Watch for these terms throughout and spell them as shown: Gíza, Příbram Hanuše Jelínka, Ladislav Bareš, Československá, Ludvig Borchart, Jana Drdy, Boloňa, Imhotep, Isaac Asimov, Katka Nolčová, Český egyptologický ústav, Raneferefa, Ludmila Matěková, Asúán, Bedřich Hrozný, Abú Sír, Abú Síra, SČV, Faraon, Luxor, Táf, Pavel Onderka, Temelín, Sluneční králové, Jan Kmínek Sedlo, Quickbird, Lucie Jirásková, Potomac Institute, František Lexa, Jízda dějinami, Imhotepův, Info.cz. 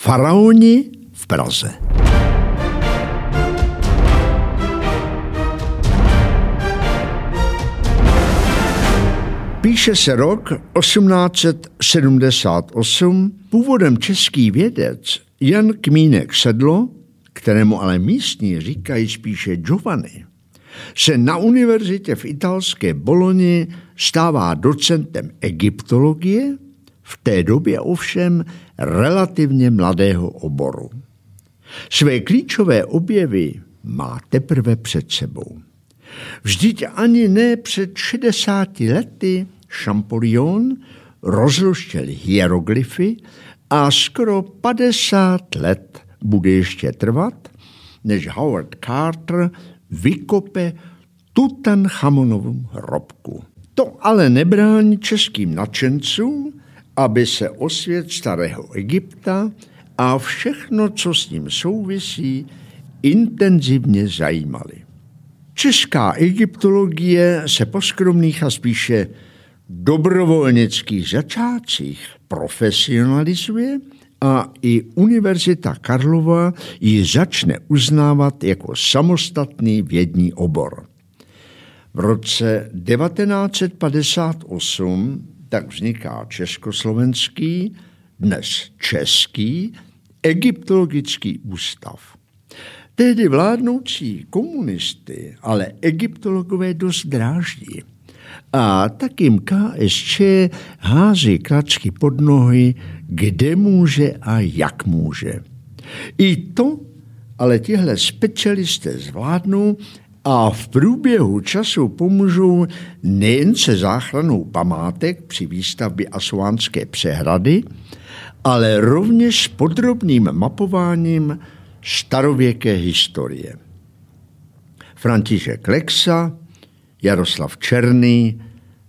Faraoni v Praze. Píše se rok 1878, původem český vědec Jan Kmínek Sedlo, kterému ale místní říkají spíše Giovanni, se na univerzitě v italské Boloni stává docentem egyptologie, v té době ovšem relativně mladého oboru. Své klíčové objevy má teprve před sebou. Vždyť ani ne před 60 lety Champollion rozluštěl hieroglyfy a skoro 50 let bude ještě trvat, než Howard Carter vykope Tutanchamonovu hrobku. To ale nebrání českým nadšencům, aby se o svět starého Egypta a všechno, co s ním souvisí, intenzivně zajímali. Česká egyptologie se po skromných a spíše dobrovolnických začátcích profesionalizuje a i Univerzita Karlova ji začne uznávat jako samostatný vědní obor. V roce 1958 tak vzniká Československý, dnes Český egyptologický ústav. Tehdy vládnoucí komunisty ale egyptologové dost dráždí a tak jim KSČ hází klacky pod nohy, kde může a jak může. I to ale tihle specialisté zvládnou a v průběhu času pomůžou nejen se záchranou památek při výstavbě Asúánské přehrady, ale rovněž s podrobným mapováním starověké historie. František Lexa, Jaroslav Černý,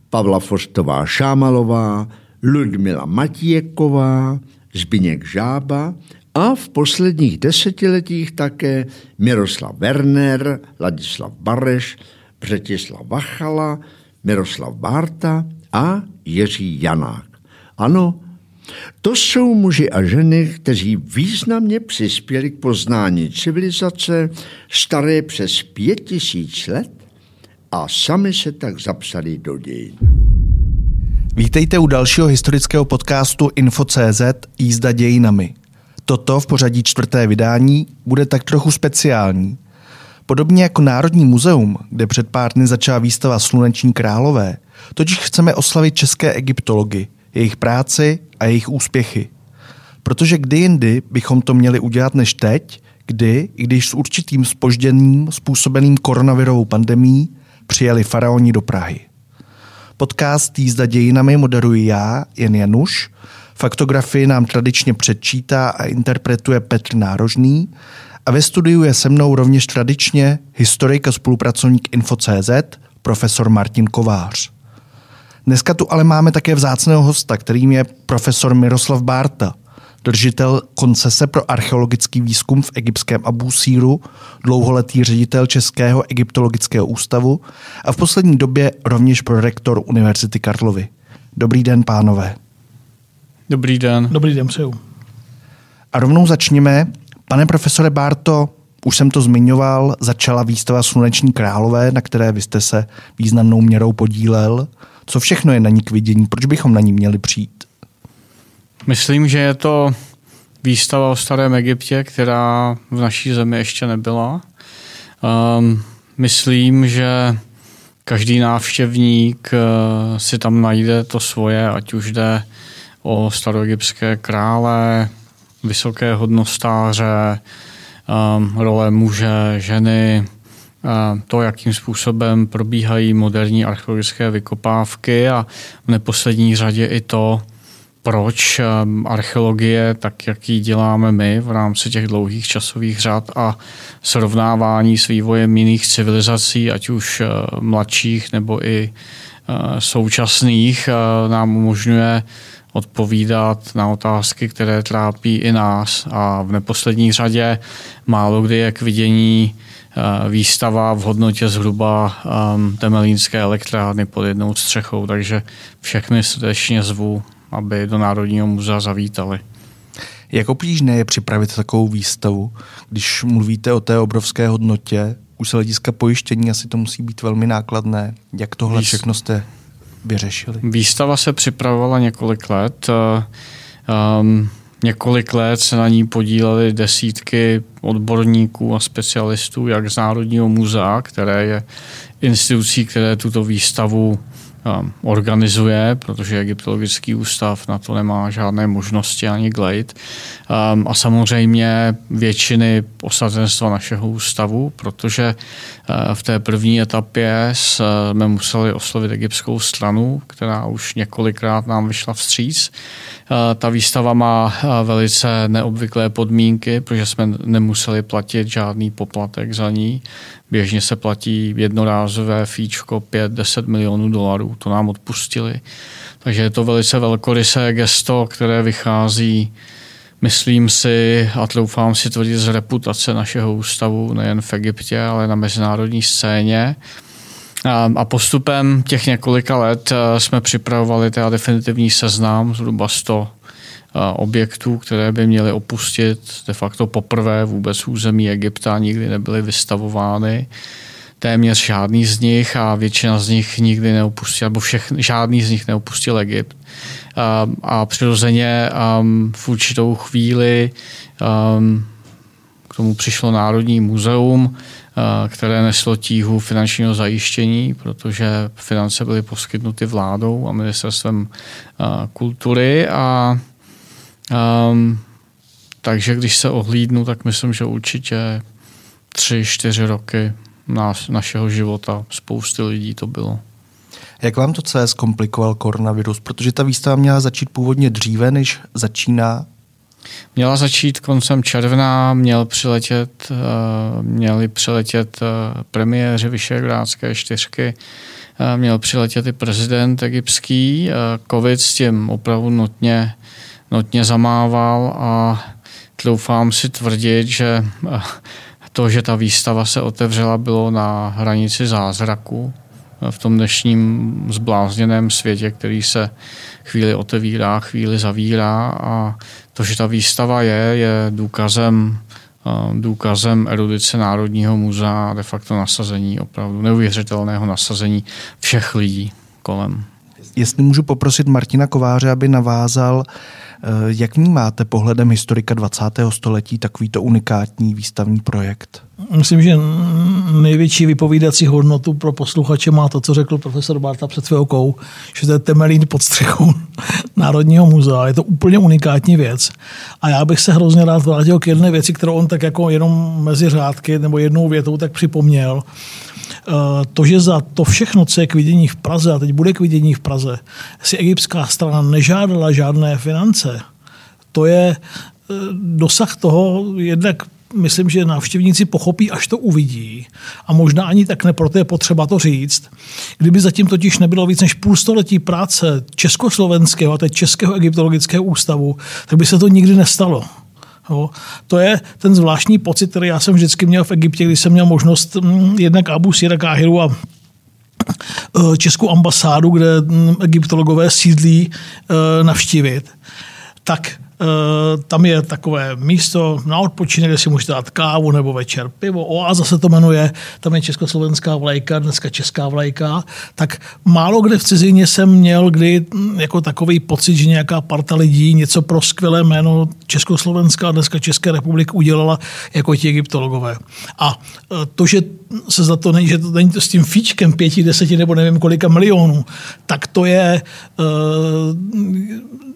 Pavla Fostová Šámalová, Ludmila Matěková, Zbyněk Žába a v posledních desetiletích také Miroslav Verner, Ladislav Bareš, Břetislav Vachala, Miroslav Bárta a Jiří Janák. Ano, to jsou muži a ženy, kteří významně přispěli k poznání civilizace staré přes 5000 let a sami se tak zapsali do dějin. Vítejte u dalšího historického podcastu Info.cz Jízda dějinami. Toto v pořadí čtvrté vydání bude tak trochu speciální. Podobně jako Národní muzeum, kde před pár dny začala výstava Sluneční králové, totiž chceme oslavit české egyptology, jejich práci a jejich úspěchy. Protože kdy jindy bychom to měli udělat než teď, kdy, i když s určitým zpožděním způsobeným koronavirovou pandemií, přijeli faraoni do Prahy. Podcast Jízda dějinami moderuji já, Jan Januš, faktografii nám tradičně předčítá a interpretuje Petr Nárožný a ve studiu je se mnou rovněž tradičně historik a spolupracovník Info.cz profesor Martin Kovář. Dneska tu ale máme také vzácného hosta, kterým je profesor Miroslav Bárta, držitel koncese pro archeologický výzkum v egyptském Abú Síru, dlouholetý ředitel Českého egyptologického ústavu a v poslední době rovněž prorektor Univerzity Karlovy. Dobrý den, pánové. Dobrý den. Dobrý den, přeju. A rovnou začněme. Pane profesore Bárto, už jsem to zmiňoval, začala výstava Sluneční králové, na které vy jste se významnou měrou podílel. Co všechno je na ní k vidění? Proč bychom na ní měli přijít? Myslím, že je to výstava o starém Egyptě, která v naší zemi ještě nebyla. Myslím, že každý návštěvník si tam najde to svoje, ať už jde o staroegyptské krále, vysoké hodnostáře, role muže, ženy, to, jakým způsobem probíhají moderní archeologické vykopávky a v neposlední řadě i to, proč archeologie, tak jak ji děláme my v rámci těch dlouhých časových řad a srovnávání s vývojem jiných civilizací, ať už mladších nebo i současných, nám umožňuje odpovídat na otázky, které trápí i nás. A v neposlední řadě málo kdy je k vidění výstava v hodnotě zhruba temelínské elektrárny pod jednou střechou, takže všechny srdečně zvu, aby do Národního muzea zavítali. Jak obtížné je připravit takovou výstavu, když mluvíte o té obrovské hodnotě? Už z hlediska pojištění asi to musí být velmi nákladné. Jak tohle všechno jste vyřešili? Výstava se připravovala několik let. Několik let se na ní podílely desítky odborníků a specialistů, jak z Národního muzea, které je institucí, které tuto výstavu organizuje, protože Egyptologický ústav na to nemá žádné možnosti ani glejt. A samozřejmě většiny osazenstva našeho ústavu, protože v té první etapě jsme museli oslovit egyptskou stranu, která už několikrát nám vyšla vstříc. Ta výstava má velice neobvyklé podmínky, protože jsme nemuseli platit žádný poplatek za ní. Běžně se platí jednorázové fíčko 5-10 milionů dolarů, to nám odpustili. Takže je to velice velkorysé gesto, které vychází, myslím si, a troufám si tvrdit, z reputace našeho ústavu, nejen v Egyptě, ale na mezinárodní scéně. A postupem těch několika let jsme připravovali teda definitivní seznam, zhruba 100 objektů, které by měly opustit de facto poprvé vůbec území Egypta, nikdy nebyly vystavovány. Téměř žádný z nich a většina z nich nikdy neopustil, nebo žádný z nich neopustil Egypt. A přirozeně v určitou chvíli k tomu přišlo Národní muzeum, které neslo tíhu finančního zajištění, protože finance byly poskytnuty vládou a ministerstvem kultury a takže když se ohlídnu, tak myslím, že určitě 3-4 roky našeho života spousty lidí to bylo. Jak vám to celé zkomplikoval koronavirus? Protože ta výstava měla začít původně dříve, než začíná? Měla začít koncem června, měli přiletět premiéři Visegrádské čtyřky, měl přiletět i prezident egyptský, covid s tím opravdu notně zamával a doufám si tvrdit, že to, že ta výstava se otevřela, bylo na hranici zázraku v tom dnešním zblázněném světě, který se chvíli otevírá, chvíli zavírá a to, že ta výstava je důkazem erudice Národního muzea a de facto nasazení, opravdu neuvěřitelného nasazení všech lidí kolem. Jestli můžu poprosit Martina Kováře, aby navázal, jak vnímáte pohledem historika 20. století takovýto unikátní výstavní projekt? Myslím, že největší vypovídací hodnotu pro posluchače má to, co řekl profesor Bárta před chvilkou, že to je Temelín pod střechou Národního muzea. Je to úplně unikátní věc. A já bych se hrozně rád vrátil k jedné věci, kterou on tak jako jenom mezi řádky nebo jednou větou tak připomněl. To, že za to všechno, co je k vidění v Praze a teď bude k vidění v Praze, si egyptská strana nežádala žádné finance, to je dosah toho jednak myslím, že návštěvníci pochopí, až to uvidí. A možná ani tak ne, proto je potřeba to říct. Kdyby zatím totiž nebylo víc než půl století práce československého, a teď Českého egyptologického ústavu, tak by se to nikdy nestalo. Jo. To je ten zvláštní pocit, který já jsem vždycky měl v Egyptě, když jsem měl možnost jednak Abú Síra, Káhiru a Českou ambasádu, kde egyptologové sídlí, navštívit. Tak tam je takové místo na odpočinek, kde si můžete dát kávu nebo večer pivo, oáza se to jmenuje, tam je československá vlajka, dneska česká vlajka, tak málo kde v cizině jsem měl kdy jako takový pocit, že nějaká parta lidí něco pro skvělé jméno Československa a dneska České republiky udělala jako ti egyptologové. A to, že se za to není, že to není to s tím fíčkem 5, 10 nebo nevím kolika milionů, tak to je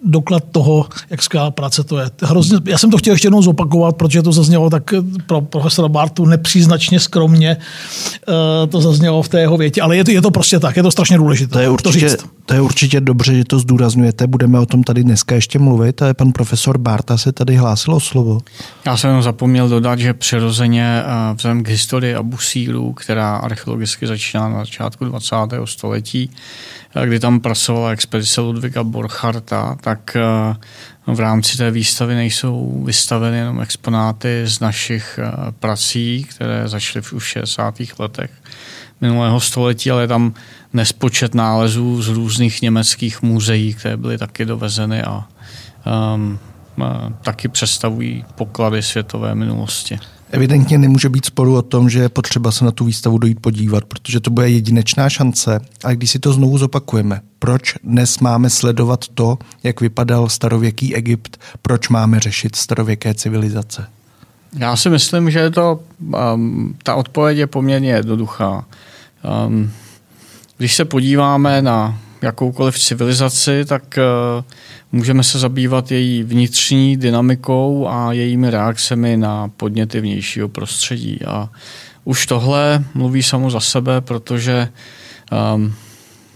doklad toho, jak skvělá práce to je. Hrozně, já jsem to chtěl ještě jednou zopakovat, protože to zaznělo tak pro profesora Bártu nepříznačně skromně, to zaznělo v té jeho větě, ale je to prostě tak, je to strašně důležité. To je určitě dobře, že to zdůrazňujete, budeme o tom tady dneska ještě mluvit, ale pan profesor Bárta se tady hlásil o slovo. Já jsem zapomněl dodat, že přirozeně vzhledem k historii Abú Síru, která archeologicky začíná na začátku 20. století, kdy tam pracovala expedice Ludviga Borcharta, tak v rámci té výstavy nejsou vystaveny jenom exponáty z našich prací, které začaly už v 60. letech minulého století, ale je tam nespočet nálezů z různých německých muzeí, které byly taky dovezeny a taky představují poklady světové minulosti. Evidentně nemůže být sporu o tom, že je potřeba se na tu výstavu dojít podívat, protože to bude jedinečná šance. A když si to znovu zopakujeme, proč dnes máme sledovat to, jak vypadal starověký Egypt, proč máme řešit starověké civilizace? Já si myslím, že to, ta odpověď je poměrně jednoduchá. Když se podíváme na jakoukoliv civilizaci, tak můžeme se zabývat její vnitřní dynamikou a jejími reakcemi na podněty vnějšího prostředí. A už tohle mluví samo za sebe, protože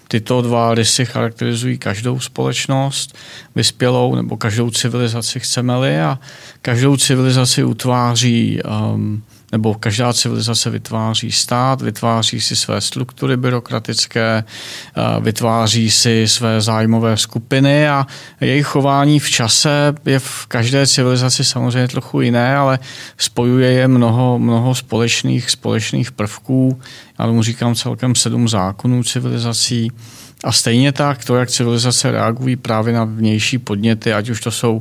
tyto dva rysy charakterizují každou společnost, vyspělou nebo každou civilizaci, chceme-li, a každou civilizaci utváří nebo každá civilizace vytváří stát, vytváří si své struktury byrokratické, vytváří si své zájmové skupiny a jejich chování v čase je v každé civilizaci samozřejmě trochu jiné, ale spojuje je mnoho společných prvků. Já tomu říkám celkem 7 zákonů civilizací. A stejně tak to, jak civilizace reagují právě na vnější podněty, ať už to jsou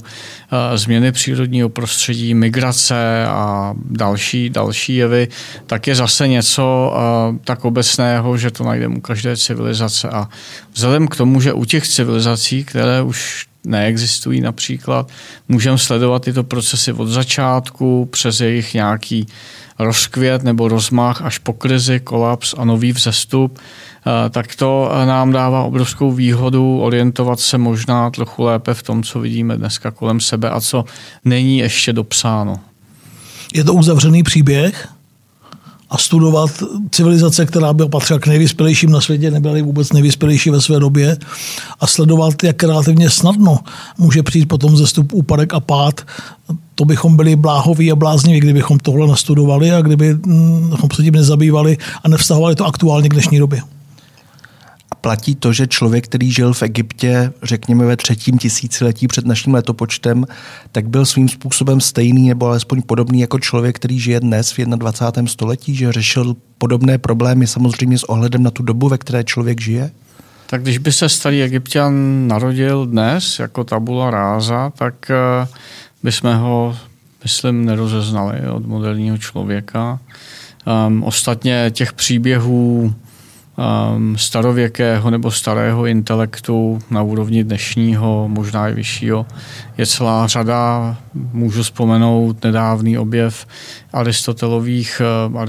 změny přírodního prostředí, migrace a další jevy, tak je zase něco tak obecného, že to najdeme u každé civilizace. A vzhledem k tomu, že u těch civilizací, které už neexistují například, můžeme sledovat tyto procesy od začátku přes jejich nějaký rozkvět nebo rozmach až po krizi, kolaps a nový vzestup, tak to nám dává obrovskou výhodu orientovat se možná trochu lépe v tom, co vidíme dneska kolem sebe a co není ještě dopsáno. Je to uzavřený příběh a studovat civilizace, která byla patřila k nejvyspělejším na světě, nebyla vůbec nejvyspělejší ve své době a sledovat, jak relativně snadno může přijít potom zestup, úpadek a pád. To bychom byli bláhoví a blázniví, kdybychom tohle nastudovali a kdybychom se tím nezabývali a nevztahovali to aktuálně k dnešní době. Platí to, že člověk, který žil v Egyptě, řekněme ve 3. tisíciletí před naším letopočtem, tak byl svým způsobem stejný nebo alespoň podobný jako člověk, který žije dnes v 21. století, že řešil podobné problémy samozřejmě s ohledem na tu dobu, ve které člověk žije? Tak když by se starý Egypťan narodil dnes jako tabula rasa, tak bychom ho, myslím, nerozeznali od moderního člověka. Ostatně těch příběhů starověkého nebo starého intelektu na úrovni dnešního, možná i vyššího, je celá řada. Můžu vzpomenout nedávný objev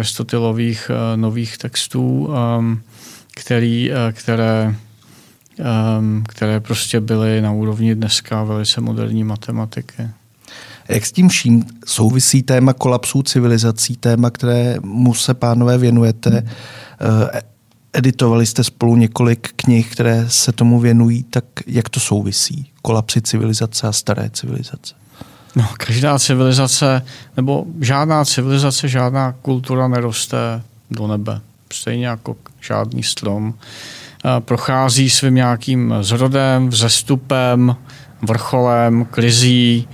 Aristotelových nových textů, které prostě byly na úrovni dneska velice moderní matematiky. Jak s tím vším souvisí téma kolapsů civilizací, téma, kterému se, pánové, věnujete? Editovali jste spolu několik knih, které se tomu věnují, tak jak to souvisí? Kolapsy civilizace a staré civilizace? No, každá civilizace, nebo žádná civilizace, žádná kultura neroste do nebe. Stejně jako žádný strom. Prochází svým nějakým zrodem, vzestupem, vrcholem, krizí,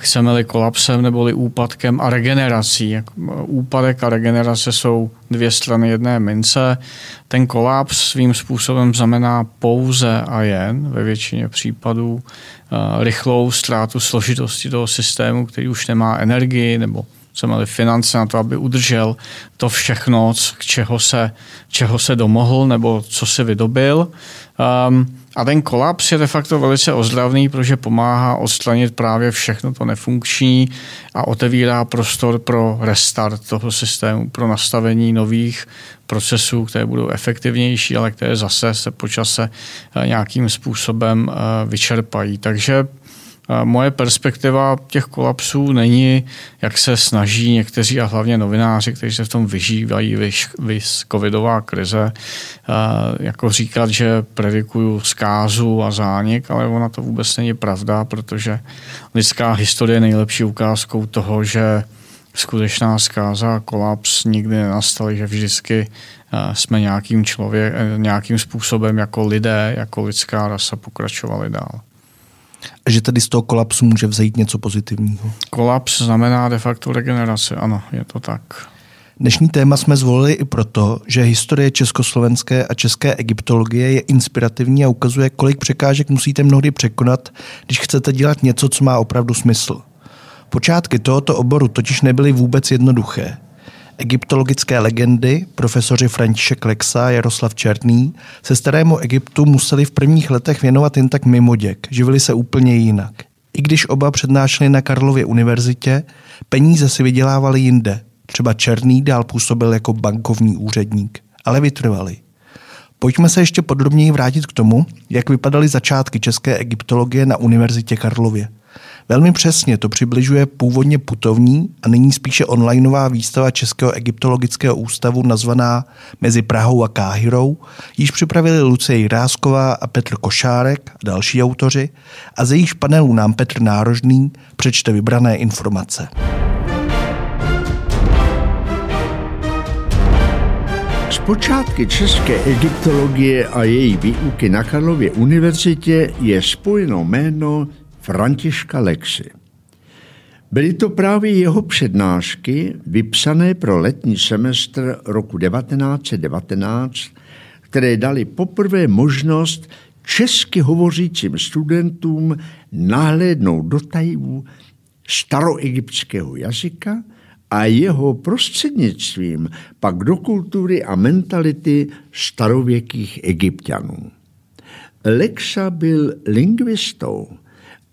chceme-li kolapsem neboli úpadkem a regenerací. Úpadek a regenerace jsou dvě strany jedné mince. Ten kolaps svým způsobem znamená pouze a jen ve většině případů rychlou ztrátu složitosti toho systému, který už nemá energii nebo chceme-li finance na to, aby udržel to všechno, čeho se domohl nebo co si vydobil. A ten kolaps je de facto velice ozdravný, protože pomáhá odstranit právě všechno to nefunkční a otevírá prostor pro restart toho systému, pro nastavení nových procesů, které budou efektivnější, ale které zase se po čase nějakým způsobem vyčerpají. Takže moje perspektiva těch kolapsů není, jak se snaží někteří a hlavně novináři, kteří se v tom vyžívají covidová krize, jako říkat, že predikuju zkázu a zánik, ale ona to vůbec není pravda, protože lidská historie je nejlepší ukázkou toho, že skutečná zkáza a kolaps nikdy nenastaly, že vždycky jsme nějakým způsobem jako lidé, jako lidská rasa pokračovali dál. Že tady z toho kolapsu může vzejít něco pozitivního. Kolaps znamená de facto regenerace, ano, je to tak. Dnešní téma jsme zvolili i proto, že historie československé a české egyptologie je inspirativní a ukazuje, kolik překážek musíte mnohdy překonat, když chcete dělat něco, co má opravdu smysl. Počátky tohoto oboru totiž nebyly vůbec jednoduché. Egyptologické legendy, profesoři František Lexa a Jaroslav Černý, se starému Egyptu museli v prvních letech věnovat jen tak mimoděk, živili se úplně jinak. I když oba přednášeli na Karlově univerzitě, peníze si vydělávali jinde. Třeba Černý dál působil jako bankovní úředník, ale vytrvali. Pojďme se ještě podrobněji vrátit k tomu, jak vypadaly začátky české egyptologie na Univerzitě Karlově. Velmi přesně to přibližuje původně putovní a nyní spíše onlineová výstava Českého egyptologického ústavu nazvaná Mezi Prahou a Káhirou, již připravili Lucie Jirásková a Petr Košárek a další autoři a ze jejich panelů nám Petr Nárožný přečte vybrané informace. Počátky české egyptologie a její výuky na Karlově univerzitě je spojeno jméno Františka Lexy. Byly to právě jeho přednášky, vypsané pro letní semestr roku 1919, které daly poprvé možnost česky hovořícím studentům nahlédnout do tajů staroegyptského jazyka a jeho prostřednictvím pak do kultury a mentality starověkých Egypťanů. Lexa byl lingvistou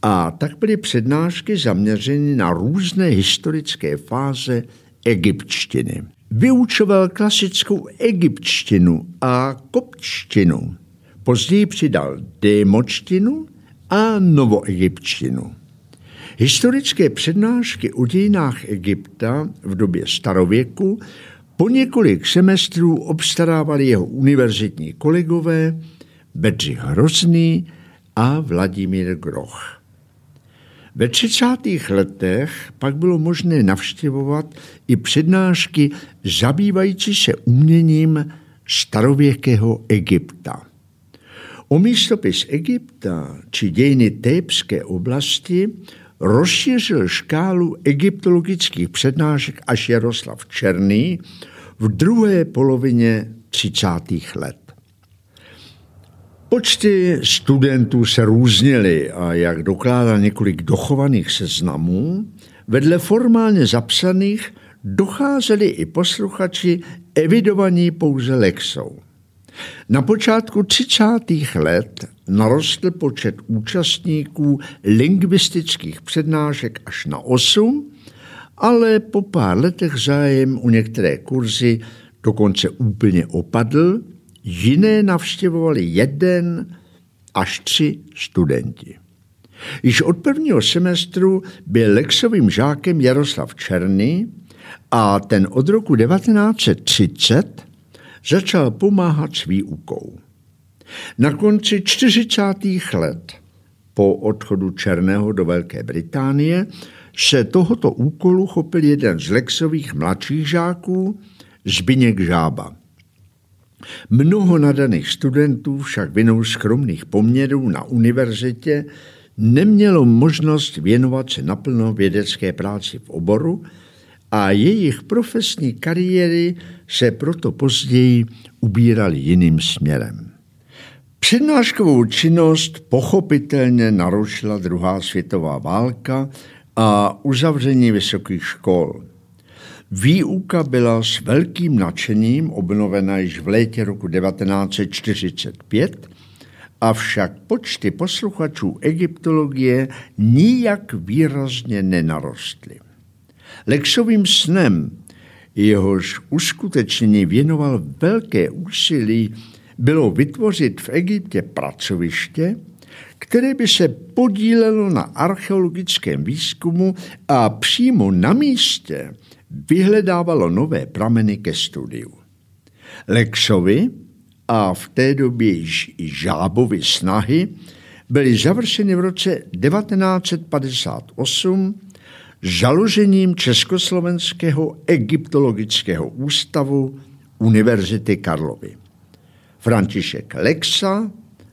a tak byly přednášky zaměřeny na různé historické fáze egyptštiny. Vyučoval klasickou egyptštinu a koptštinu. Později přidal démočtinu a novoegyptštinu. Historické přednášky o dějinách Egypta v době starověku po několik semestrů obstarávali jeho univerzitní kolegové Bedřich Hrozný a Vladimír Groch. Ve 30. letech pak bylo možné navštěvovat i přednášky zabývající se uměním starověkého Egypta. O místopis Egypta či dějiny Tébské oblasti rozšířil škálu egyptologických přednášek až Jaroslav Černý v druhé polovině 30. let. Počty studentů se různily a jak dokládá několik dochovaných seznamů, vedle formálně zapsaných docházeli i posluchači evidovaní pouze Lexou. Na počátku 30. let narostl počet účastníků lingvistických přednášek až na 8, ale po pár letech zájem o některé kurzy dokonce úplně opadl, jiné navštěvovali 1 až 3 studenti. Již od prvního semestru byl Lexovým žákem Jaroslav Černý a ten od roku 1930 začal pomáhat s výukou. Na konci 40. let po odchodu Černého do Velké Británie se tohoto úkolu chopil jeden z Lexových mladších žáků, Zbyněk Žába. Mnoho nadaných studentů však vinou skromných poměrů na univerzitě nemělo možnost věnovat se naplno vědecké práci v oboru a jejich profesní kariéry se proto později ubíraly jiným směrem. Přednáškovou činnost pochopitelně narušila druhá světová válka a uzavření vysokých škol. Výuka byla s velkým nadšením obnovena již v létě roku 1945, avšak počty posluchačů egyptologie nijak výrazně nenarostly. Lexovým snem, jehož uskutečnění věnoval velké úsilí, bylo vytvořit v Egyptě pracoviště, které by se podílelo na archeologickém výzkumu a přímo na místě vyhledávalo nové prameny ke studiu. Lexovi a v té době již i Žábovi snahy byly završeny v roce 1958 založením Československého egyptologického ústavu Univerzity Karlovy. František Lexa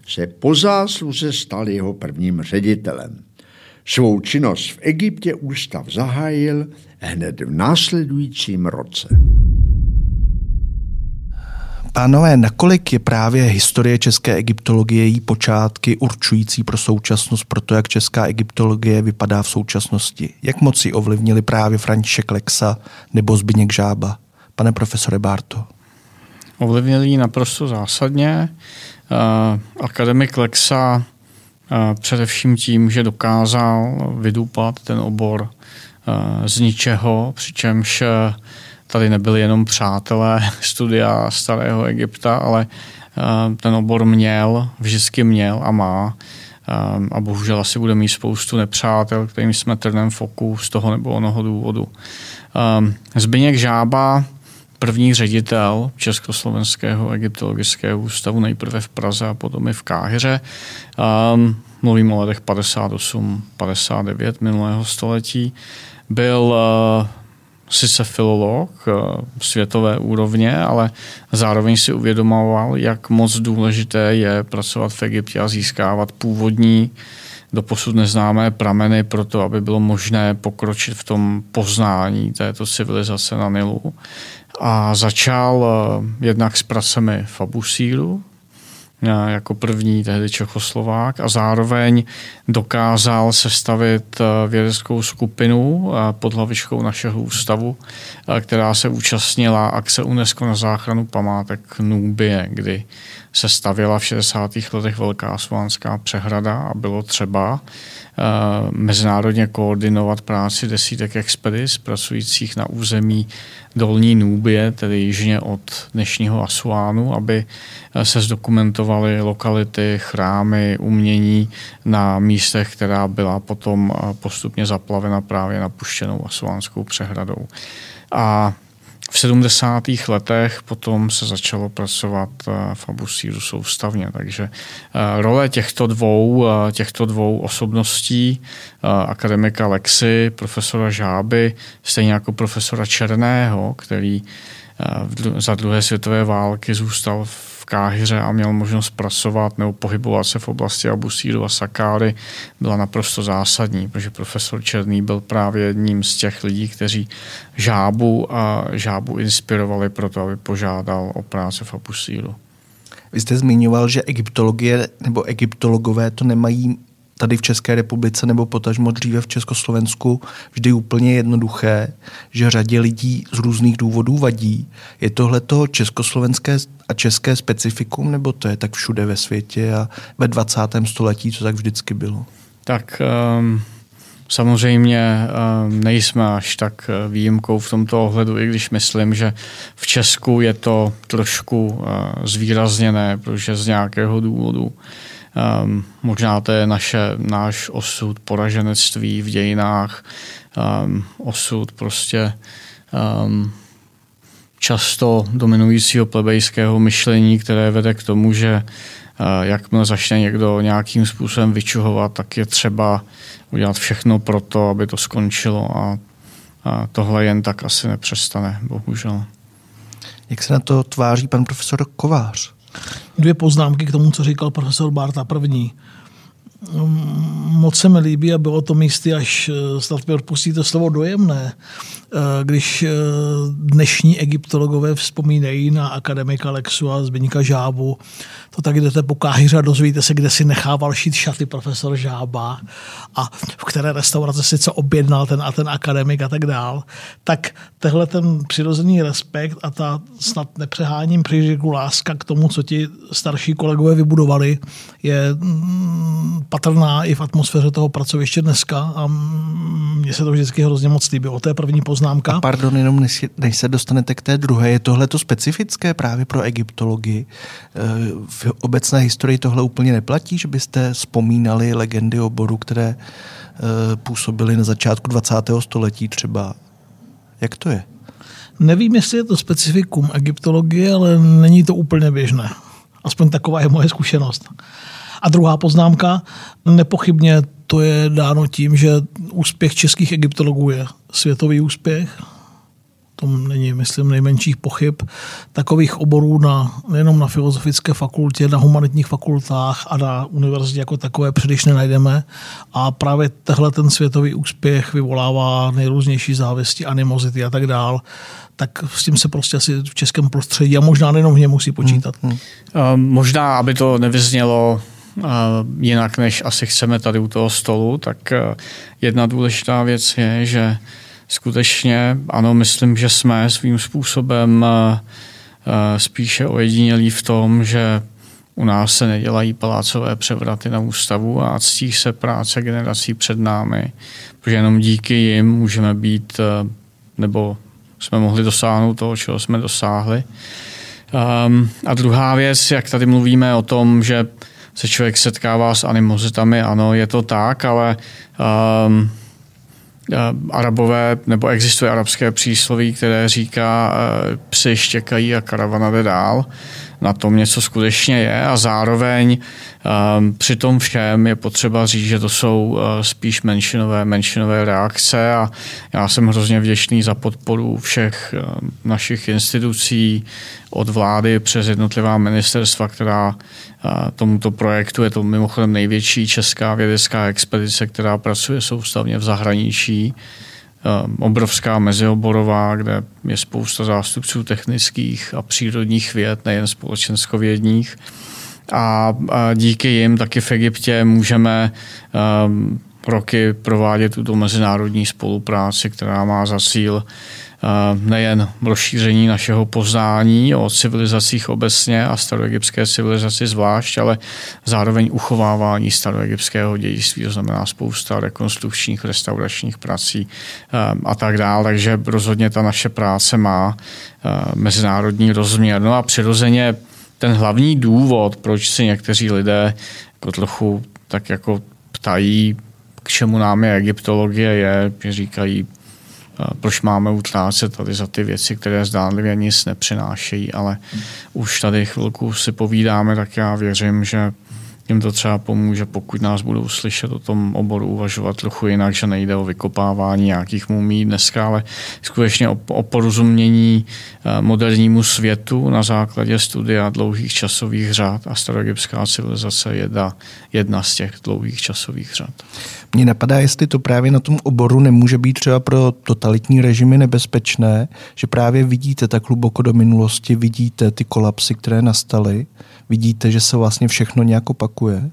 se po zásluze stal jeho prvním ředitelem. Svou činnost v Egyptě ústav zahájil hned v následujícím roce. Pánové, nakolik je právě historie české egyptologie, její počátky určující pro současnost, pro to, jak česká egyptologie vypadá v současnosti? Jak moc ji ovlivnili právě František Lexa nebo Zbyněk Žába? Pane profesore Bárto. Ovlivnili ji naprosto zásadně. Akademik Lexa především tím, že dokázal vydupat ten obor z ničeho, přičemž tady nebyli jenom přátelé studia starého Egypta, ale ten obor měl, vždycky měl a má a bohužel asi bude mít spoustu nepřátel, kterým jsme trnem v oku z toho nebo onoho důvodu. Zbyněk Žába, první ředitel Československého egyptologického ústavu, nejprve v Praze a potom i v Káhiře. Mluvím o letech 58-59 minulého století. Byl sice filolog světové úrovně, ale zároveň si uvědomoval, jak moc důležité je pracovat v Egyptě a získávat původní, doposud neznámé prameny pro to, aby bylo možné pokročit v tom poznání této civilizace na Nilu. A začal jednak s pracemi v Abú Síru jako první tehdy Čechoslovák a zároveň dokázal sestavit vědeckou skupinu pod hlavičkou našeho ústavu, která se účastnila akce UNESCO na záchranu památek Núbie, kdy se stavěla v 60. letech Velká asúánská přehrada a bylo třeba mezinárodně koordinovat práci desítek expedic pracujících na území Dolní Núbie, tedy jižně od dnešního Asuánu, aby se zdokumentovaly lokality, chrámy, umění na místech, která byla potom postupně zaplavena právě napuštěnou Asuánskou přehradou. A v 70. letech potom se začalo pracovat v Abú Síru soustavně, takže role těchto dvou osobností, akademika Lexy, profesora Žáby, stejně jako profesora Černého, který za druhé světové války zůstal v Káhiře a měl možnost pracovat nebo pohybovat se v oblasti Abú Síru a Sakáry, byla naprosto zásadní, protože profesor Černý byl právě jedním z těch lidí, kteří Žábu inspirovali pro to, aby požádal o práci v Abú Síru. Vy jste zmiňoval, že egyptologie nebo egyptologové to nemají tady v České republice nebo potažmo dříve v Československu vždy úplně jednoduché, že řadě lidí z různých důvodů vadí. Je tohle toho československé a české specifikum, nebo to je tak všude ve světě a ve 20. století, co tak vždycky bylo? Tak samozřejmě nejsme až tak výjimkou v tomto ohledu, i když myslím, že v Česku je to trošku zvýrazněné, protože z nějakého důvodu možná to je náš osud poraženectví v dějinách, osud prostě často dominujícího plebejského myšlení, které vede k tomu, že jakmile začne někdo nějakým způsobem vyčuhovat, tak je třeba udělat všechno pro to, aby to skončilo a tohle jen tak asi nepřestane, bohužel. Jak se na to tváří pan profesor Kovář? Dvě poznámky k tomu, co říkal profesor Bárta. První. Moc se mi líbí a bylo to místy, až snad mi odpustíte slovo dojemné, když dnešní egyptologové vzpomínají na akademika Lexu a Zbyňka Žábu. To tak jdete po Káhiře a dozvíte se, kde si nechával šít šaty profesor Žába a v které restauraci si co objednal ten a ten akademik a tak dál. Tak tehle ten přirozený respekt a ta snad nepřeháním přířeku láska k tomu, co ti starší kolegové vybudovali, je patrná i v atmosféře toho pracoviště dneska a mně se to vždycky hrozně moc líbilo. To je první poznámka. A pardon, jenom než se dostanete k té druhé, je tohleto specifické právě pro egyptologii? V obecné historii tohle úplně neplatí, že byste vzpomínali legendy oboru, které působily na začátku 20. století třeba. Jak to je? Nevím, jestli je to specifikum egyptologie, ale není to úplně běžné. Aspoň taková je moje zkušenost. A druhá poznámka, nepochybně to je dáno tím, že úspěch českých egyptologů je světový úspěch. tom není, myslím, nejmenších pochyb. Takových oborů nejenom na filozofické fakultě, na humanitních fakultách a na univerzitě jako takové příliš nenajdeme. A právě tehle ten světový úspěch vyvolává nejrůznější závisti, animozity a tak dál. Tak s tím se prostě asi v českém prostředí a možná nejenom v něm musí počítat. Možná, aby to nevyznělo jinak, než asi chceme tady u toho stolu, tak jedna důležitá věc je, že skutečně, ano, myslím, že jsme svým způsobem spíše ojedinělí v tom, že u nás se nedělají palácové převraty na ústavu a ctí se práce generací před námi, protože jenom díky jim můžeme být, nebo jsme mohli dosáhnout toho, čeho jsme dosáhli. A druhá věc, jak tady mluvíme o tom, že se člověk setkává s animozitami, ano, je to tak, ale Arabové, nebo existuje arabské přísloví, které říká, psi štěkají a karavana jde dál. Na tom něco skutečně je a zároveň při tom všem je potřeba říct, že to jsou spíš menšinové reakce a já jsem hrozně vděčný za podporu všech našich institucí od vlády přes jednotlivá ministerstva, která tomuto projektu, je to mimochodem největší česká vědecká expedice, která pracuje soustavně v zahraničí, obrovská mezioborová, kde je spousta zástupců technických a přírodních věd, nejen společenskovědních. A díky jim taky v Egyptě můžeme roky provádět tuto mezinárodní spolupráci, která má za cíl nejen rozšíření našeho poznání o civilizacích obecně a staroegyptské civilizaci zvlášť, ale zároveň uchovávání staroegyptského dědictví, to znamená spousta rekonstrukčních, restauračních prací a tak dále. Takže rozhodně ta naše práce má mezinárodní rozměr. No a přirozeně ten hlavní důvod, proč si někteří lidé jako trochu tak jako ptají, k čemu nám je egyptologie, je, že říkají, proč máme utrácet tady za ty věci, které zdánlivě nic nepřinášejí, ale už tady chvilku si povídáme, tak já věřím, že jim to třeba pomůže, pokud nás budou slyšet o tom oboru uvažovat trochu jinak, že nejde o vykopávání nějakých mumí dneska, ale skutečně o porozumění modernímu světu na základě studia dlouhých časových řad a staroegyptská civilizace je jedna z těch dlouhých časových řad. Mně napadá, jestli to právě na tom oboru nemůže být třeba pro totalitní režimy nebezpečné, že právě vidíte tak hluboko do minulosti, vidíte ty kolapsy, které nastaly, vidíte, že se vlastně všechno nějak opakuje?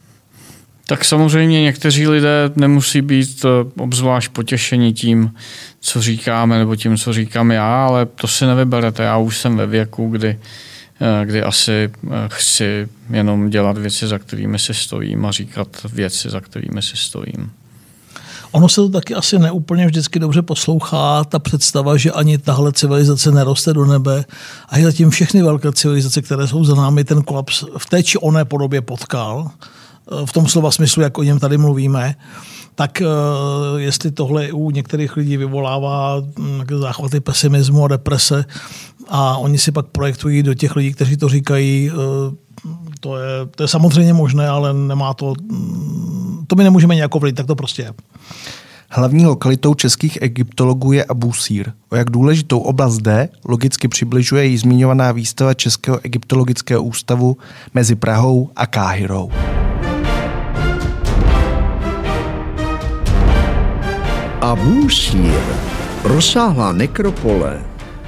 Tak samozřejmě někteří lidé nemusí být obzvlášť potěšeni tím, co říkáme, nebo tím, co říkám já, ale to si nevyberete. Já už jsem ve věku, kdy asi chci jenom dělat věci, za kterými si stojím a říkat věci, za kterými si stojím. Ono se to taky asi neúplně vždycky dobře poslouchá, ta představa, že ani tahle civilizace neroste do nebe a že zatím všechny velké civilizace, které jsou za námi, ten kolaps v té či oné podobě potkal, v tom slova smyslu, jak o něm tady mluvíme, tak jestli tohle u některých lidí vyvolává záchvaty pesimismu a deprese a oni si pak projektují do těch lidí, kteří to říkají, to je samozřejmě možné, ale nemá to my nemůžeme nějak ovlivnit, tak to prostě je. Hlavní lokalitou českých egyptologů je Abú Sír. O jak důležitou oblast D logicky přibližuje jí zmiňovaná výstava Českého egyptologického ústavu Mezi Prahou a Káhirou. Abú Sír, rozsáhlá nekropole,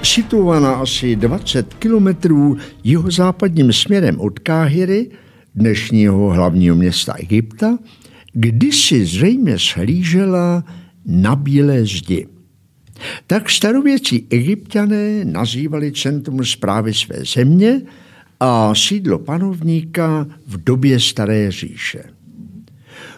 situovaná asi 20 kilometrů jihozápadním směrem od Káhiry, dnešního hlavního města Egypta, kdysi zřejmě shlížela na bílé zdi. Tak starověcí Egypťané nazývali centrum správy své země a sídlo panovníka v době Staré říše.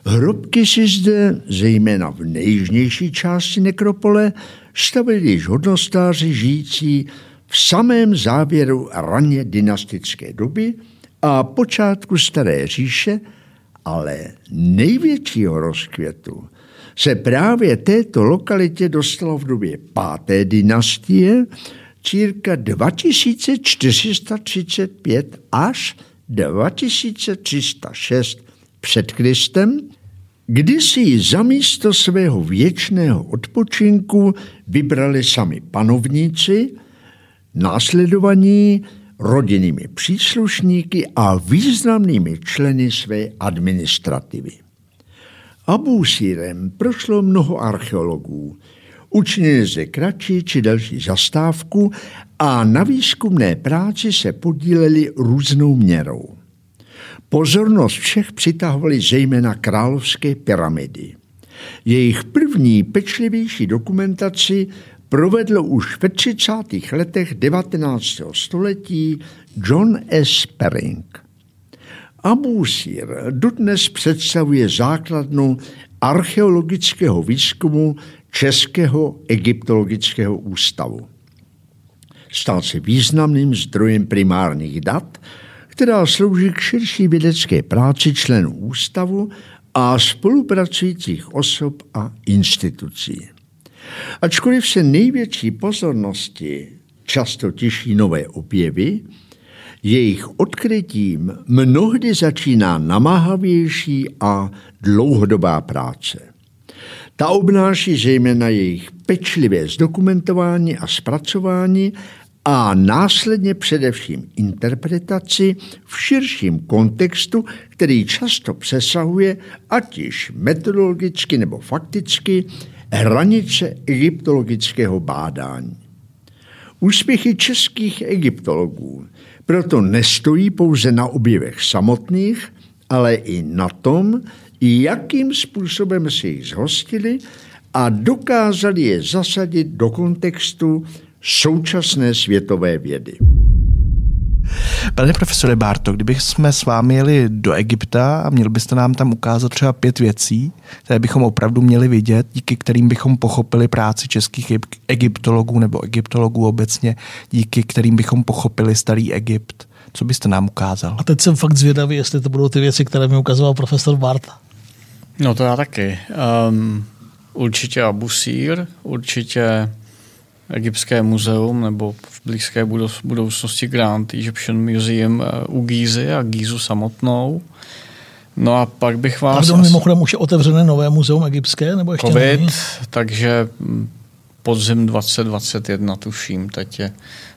Hrobky si zde, zejména v nejjižnější části nekropole, stavili již hodnostáři žijící v samém závěru raně dynastické doby a počátku Staré říše, ale největšího rozkvětu se právě této lokalitě dostalo v době 5. dynastie cirka 2435 až 2306 před Kristem, Kdysi ji za místo svého věčného odpočinku vybrali sami panovníci, následovaní rodinnými příslušníky a významnými členy své administrativy. Abú Sírem prošlo mnoho archeologů. Učinili zde kratší či delší zastávku a na výzkumné práci se podíleli různou měrou. Pozornost všech přitahovaly zejména královské pyramidy. Jejich první pečlivější dokumentaci provedl už ve 30. letech 19. století John S. Perring. Abú Sír dodnes představuje základnu archeologického výzkumu Českého egyptologického ústavu. Stal se významným zdrojem primárních dat, která slouží k širší vědecké práci členů ústavu a spolupracujících osob a institucí. Ačkoliv se největší pozornosti často těší nové objevy, jejich odkrytím mnohdy začíná namáhavější a dlouhodobá práce. Ta obnáší zejména jejich pečlivé zdokumentování a zpracování a následně především interpretaci v širším kontextu, který často přesahuje, ať již metodologicky nebo fakticky, hranice egyptologického bádání. Úspěchy českých egyptologů proto nestojí pouze na objevech samotných, ale i na tom, jakým způsobem se jich zhostili a dokázali je zasadit do kontextu současné světové vědy. Pane profesore Bárto, kdybychom s vámi jeli do Egypta a měl byste nám tam ukázat třeba 5 věcí, které bychom opravdu měli vidět, díky kterým bychom pochopili práci českých egyptologů nebo egyptologů obecně, díky kterým bychom pochopili starý Egypt, co byste nám ukázal? A teď jsem fakt zvědavý, jestli to budou ty věci, které mi ukazoval profesor Bárta. No to já taky. Určitě Abú Sír, určitě Egyptské muzeum nebo v blízké budoucnosti Grand Egyptian Museum u Gízy a Gízu samotnou. No a pak bych vás... Pardon, mimochodem už je otevřené nové muzeum egyptské? Nebo ještě COVID, není? Takže podzim 2021 tuším, teď je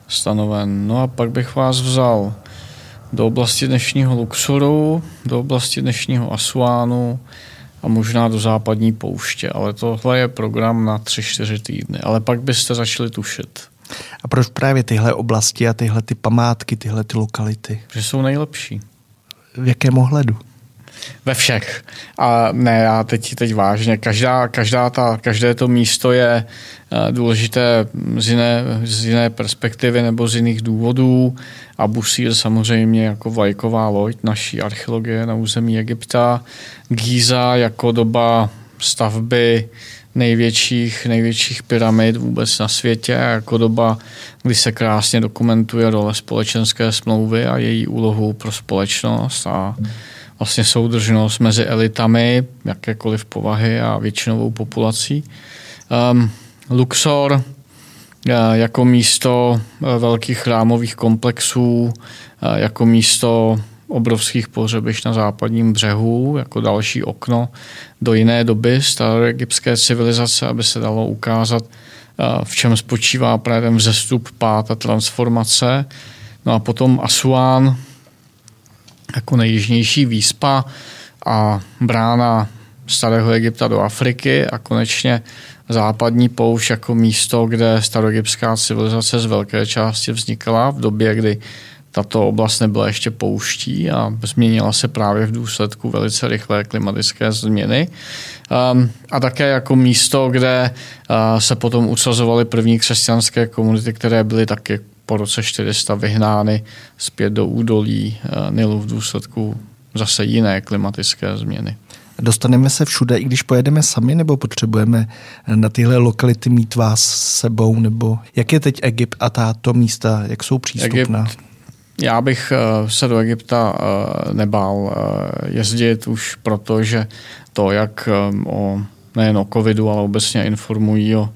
stanoven. No a pak bych vás vzal do oblasti dnešního Luxoru, do oblasti dnešního Asuánu, a možná do západní pouště, ale tohle je program na 3-4 týdny, ale pak byste začali tušit. A proč právě tyhle oblasti a tyhle ty památky, tyhle ty lokality? Že jsou nejlepší. V jakém ohledu? Ve všech. A ne, já teď vážně. Každé to místo je důležité z jiné perspektivy nebo z jiných důvodů. Abú Sír samozřejmě jako vlajková loď naší archeologie na území Egypta. Gíza jako doba stavby největších pyramid vůbec na světě, jako doba, kdy se krásně dokumentuje role společenské smlouvy a její úlohu pro společnost a vlastně soudržnost mezi elitami, jakékoliv povahy a většinovou populací. Luxor jako místo velkých chrámových komplexů, jako místo obrovských pohřebišť na západním břehu, jako další okno do jiné doby staroegyptské civilizace, aby se dalo ukázat, v čem spočívá právě ten vzestup, pád a transformace. No a potom Asuán, jako nejjižnější výspa a brána starého Egypta do Afriky a konečně západní poušť jako místo, kde staroegyptská civilizace z velké části vznikla v době, kdy tato oblast nebyla ještě pouští a změnila se právě v důsledku velice rychlé klimatické změny. A také jako místo, kde se potom usazovaly první křesťanské komunity, které byly taky po roce 400 vyhnány zpět do údolí Nilu v důsledku zase jiné klimatické změny. Dostaneme se všude, i když pojedeme sami, nebo potřebujeme na tyhle lokality mít vás s sebou, nebo jak je teď Egypt a tato místa, jak jsou přístupná? Já bych se do Egypta nebál jezdit už proto, že to, jak o nejen o covidu, ale obecně informují o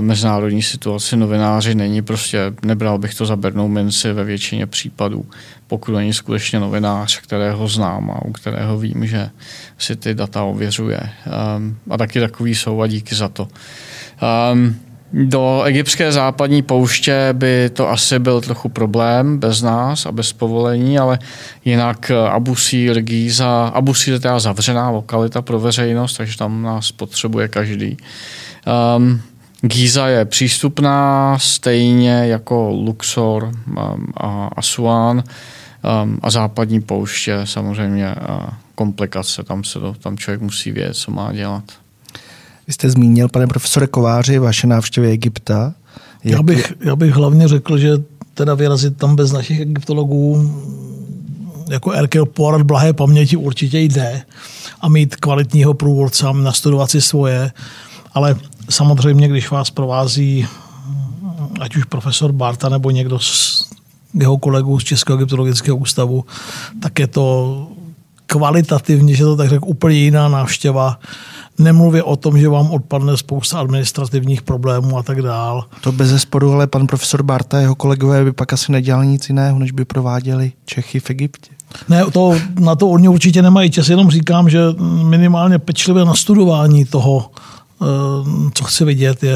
mezinárodní situaci novináři. Není prostě, nebral bych to za bernou minci ve většině případů, pokud není skutečně novinář, kterého znám a u kterého vím, že si ty data ověřuje. A taky takový jsou a díky za to. Do egyptské západní pouště by to asi byl trochu problém bez nás a bez povolení, ale jinak Abúsír, Gíza, Abúsír je teda zavřená lokalita pro veřejnost, takže tam nás potřebuje každý. Gíza je přístupná stejně jako Luxor a Asuán a západní pouště samozřejmě komplikace, tam člověk musí vědět, co má dělat. Vy jste zmínil, pane profesore Kováři, vaše návštěvy Egypta. Já bych hlavně řekl, že teda vyrazit tam bez našich egyptologů jako archeoporat blahé paměti určitě jde a mít kvalitního průvodce, nastudovat si svoje, ale samozřejmě, když vás provází ať už profesor Bárta nebo někdo z jeho kolegů z Českého egyptologického ústavu, tak je to kvalitativně, že to tak řekl, úplně jiná návštěva. Nemluvě o tom, že vám odpadne spousta administrativních problémů a tak dál. To bezesporu, ale pan profesor Bárta a jeho kolegové by pak asi nedělali nic jiného, než by prováděli Čechy v Egyptě. Ne, na to oni určitě nemají čas, jenom říkám, že minimálně pečlivé nastudování toho, co chci vidět, je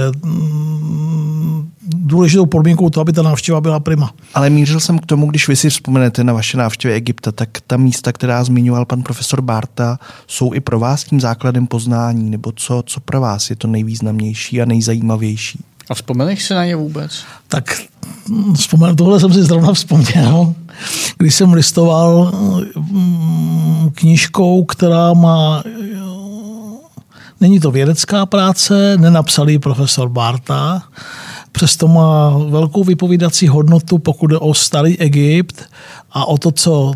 důležitou podmínkou to, aby ta návštěva byla prima. Ale mířil jsem k tomu, když vy si vzpomenete na vaše návštěvy Egypta, tak ta místa, která zmiňoval pan profesor Bárta, jsou i pro vás tím základem poznání, nebo co pro vás je to nejvýznamnější a nejzajímavější? A vzpomeneš se na ně vůbec? Tak tohle jsem si zrovna vzpomněl, když jsem listoval knížkou, která má... Není to vědecká práce, nenapsal ji profesor Bárta, přesto má velkou vypovídací hodnotu, pokud jde o starý Egypt a o to, co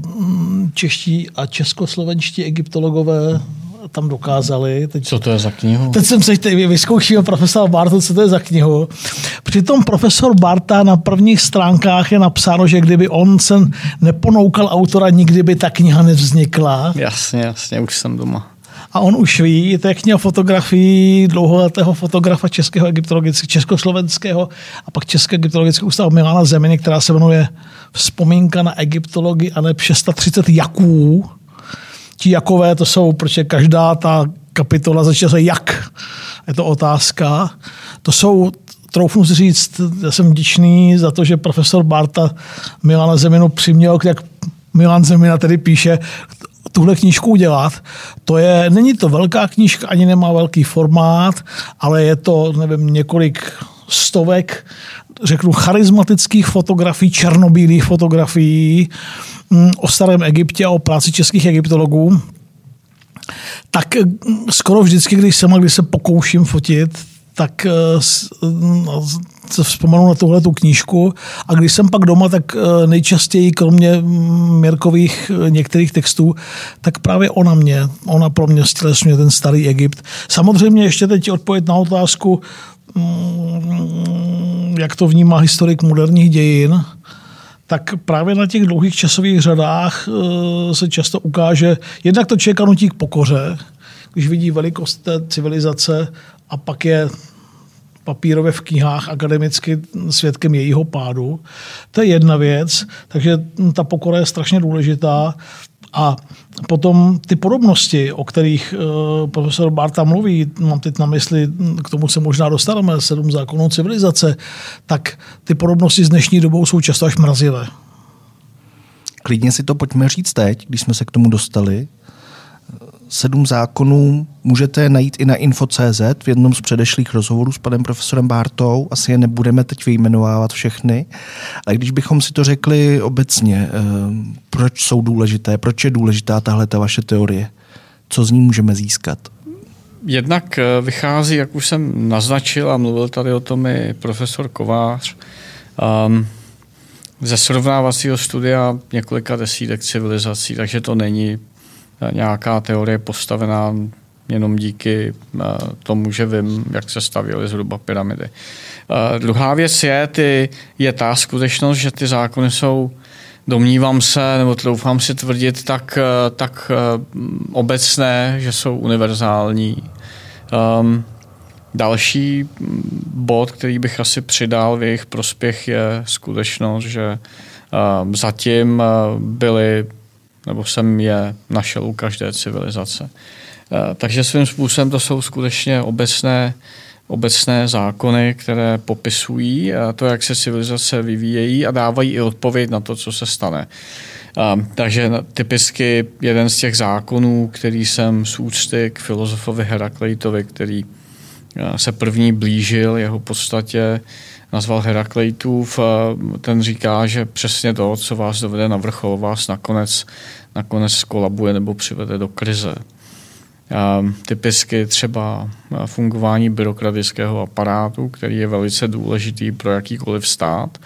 čeští a českoslovenští egyptologové tam dokázali. Teď, co to je za knihu? Teď jsem se vyzkoušel profesora Bártu, co to je za knihu. Přitom profesor Bárta na prvních stránkách je napsáno, že kdyby on se neponoukal autora, nikdy by ta kniha nevznikla. Jasně, už jsem doma. A on už ví, to je kniha fotografií dlouholetého fotografa československého a pak Českého egyptologického ústavu Milana Zeminy, která se jmenuje Vzpomínka na egyptologii a ne 630 jaků. Ti jakové to jsou, protože každá ta kapitola začíná se jak. Je to otázka. To jsou, troufnu si říct, já jsem vděčný za to, že profesor Bárta Milana Zeminu přiměl, jak Milan Zemina tedy píše, tuhle knížku udělat. Není to velká knížka, ani nemá velký formát, ale je to, nevím, několik stovek, řeknu, charismatických fotografií, černobílých fotografií o starém Egyptě a o práci českých egyptologů. Tak skoro vždycky, když se pokouším fotit, tak se vzpomenu na tuhletu knížku a když jsem pak doma, tak nejčastěji kromě Mirkových některých textů, tak právě ona pro mě stělesňuje ten starý Egypt. Samozřejmě ještě teď odpověď na otázku, jak to vnímá historik moderních dějin, tak právě na těch dlouhých časových řadách se často ukáže jednak to čekanutí k pokoře, když vidí velikost té civilizace a pak je papírově v knihách akademicky svědkem jejího pádu. To je jedna věc, takže ta pokora je strašně důležitá. A potom ty podobnosti, o kterých profesor Bárta mluví, mám teď na mysli, k tomu se možná dostaneme, 7 zákonů civilizace, tak ty podobnosti s dnešní dobou jsou často až mrazivé. Klidně si to pojďme říct teď, když jsme se k tomu dostali. 7 zákonů můžete najít i na Info.cz v jednom z předešlých rozhovorů s panem profesorem Bártou. Asi je nebudeme teď vyjmenovávat všechny. Ale když bychom si to řekli obecně, proč jsou důležité, proč je důležitá tahle ta vaše teorie? Co z ní můžeme získat? Jednak vychází, jak už jsem naznačil a mluvil tady o tom i profesor Kovář, ze srovnávacího studia několika desítek civilizací, takže to není nějaká teorie postavená jenom díky tomu, že vím, jak se stavěly zhruba pyramidy. Druhá věc je ta skutečnost, že ty zákony jsou, domnívám se, nebo troufám si tvrdit, tak obecné, že jsou univerzální. Další bod, který bych asi přidal v jejich prospěch, je skutečnost, že zatím byly, nebo jsem je našel u každé civilizace. Takže svým způsobem to jsou skutečně obecné zákony, které popisují to, jak se civilizace vyvíjejí a dávají i odpověď na to, co se stane. Takže typicky jeden z těch zákonů, který jsem z úcty k filozofovi Herakleitovi, který se první blížil jeho podstatě, nazval Herakleitův, ten říká, že přesně to, co vás dovede na vrchol, vás nakonec skolabuje nebo přivede do krize. Typicky třeba fungování byrokratického aparátu, který je velice důležitý pro jakýkoliv stát.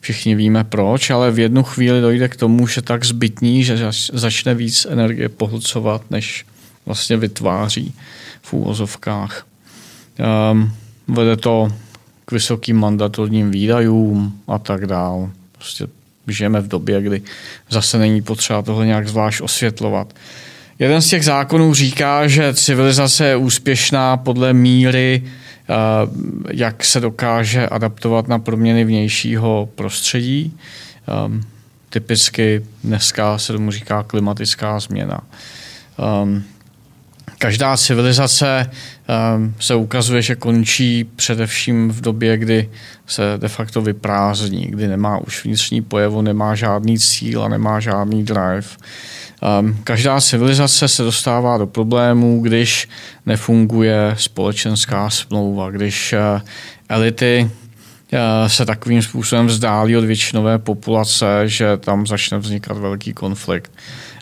Všichni víme proč, ale v jednu chvíli dojde k tomu, že tak zbytní, že začne víc energie pohlcovat, než vlastně vytváří v úvozovkách. Vede to k vysokým mandatorním výdajům a tak dál. Prostě žijeme v době, kdy zase není potřeba tohle nějak zvlášť osvětlovat. Jeden z těch zákonů říká, že civilizace je úspěšná podle míry, jak se dokáže adaptovat na proměny vnějšího prostředí. Typicky dneska se tomu říká klimatická změna. Každá civilizace se ukazuje, že končí především v době, kdy se de facto vyprázdní, kdy nemá už vnitřní pojevu, nemá žádný cíl a nemá žádný drive. Každá civilizace se dostává do problémů, když nefunguje společenská smlouva, když elity se takovým způsobem vzdálí od většinové populace, že tam začne vznikat velký konflikt.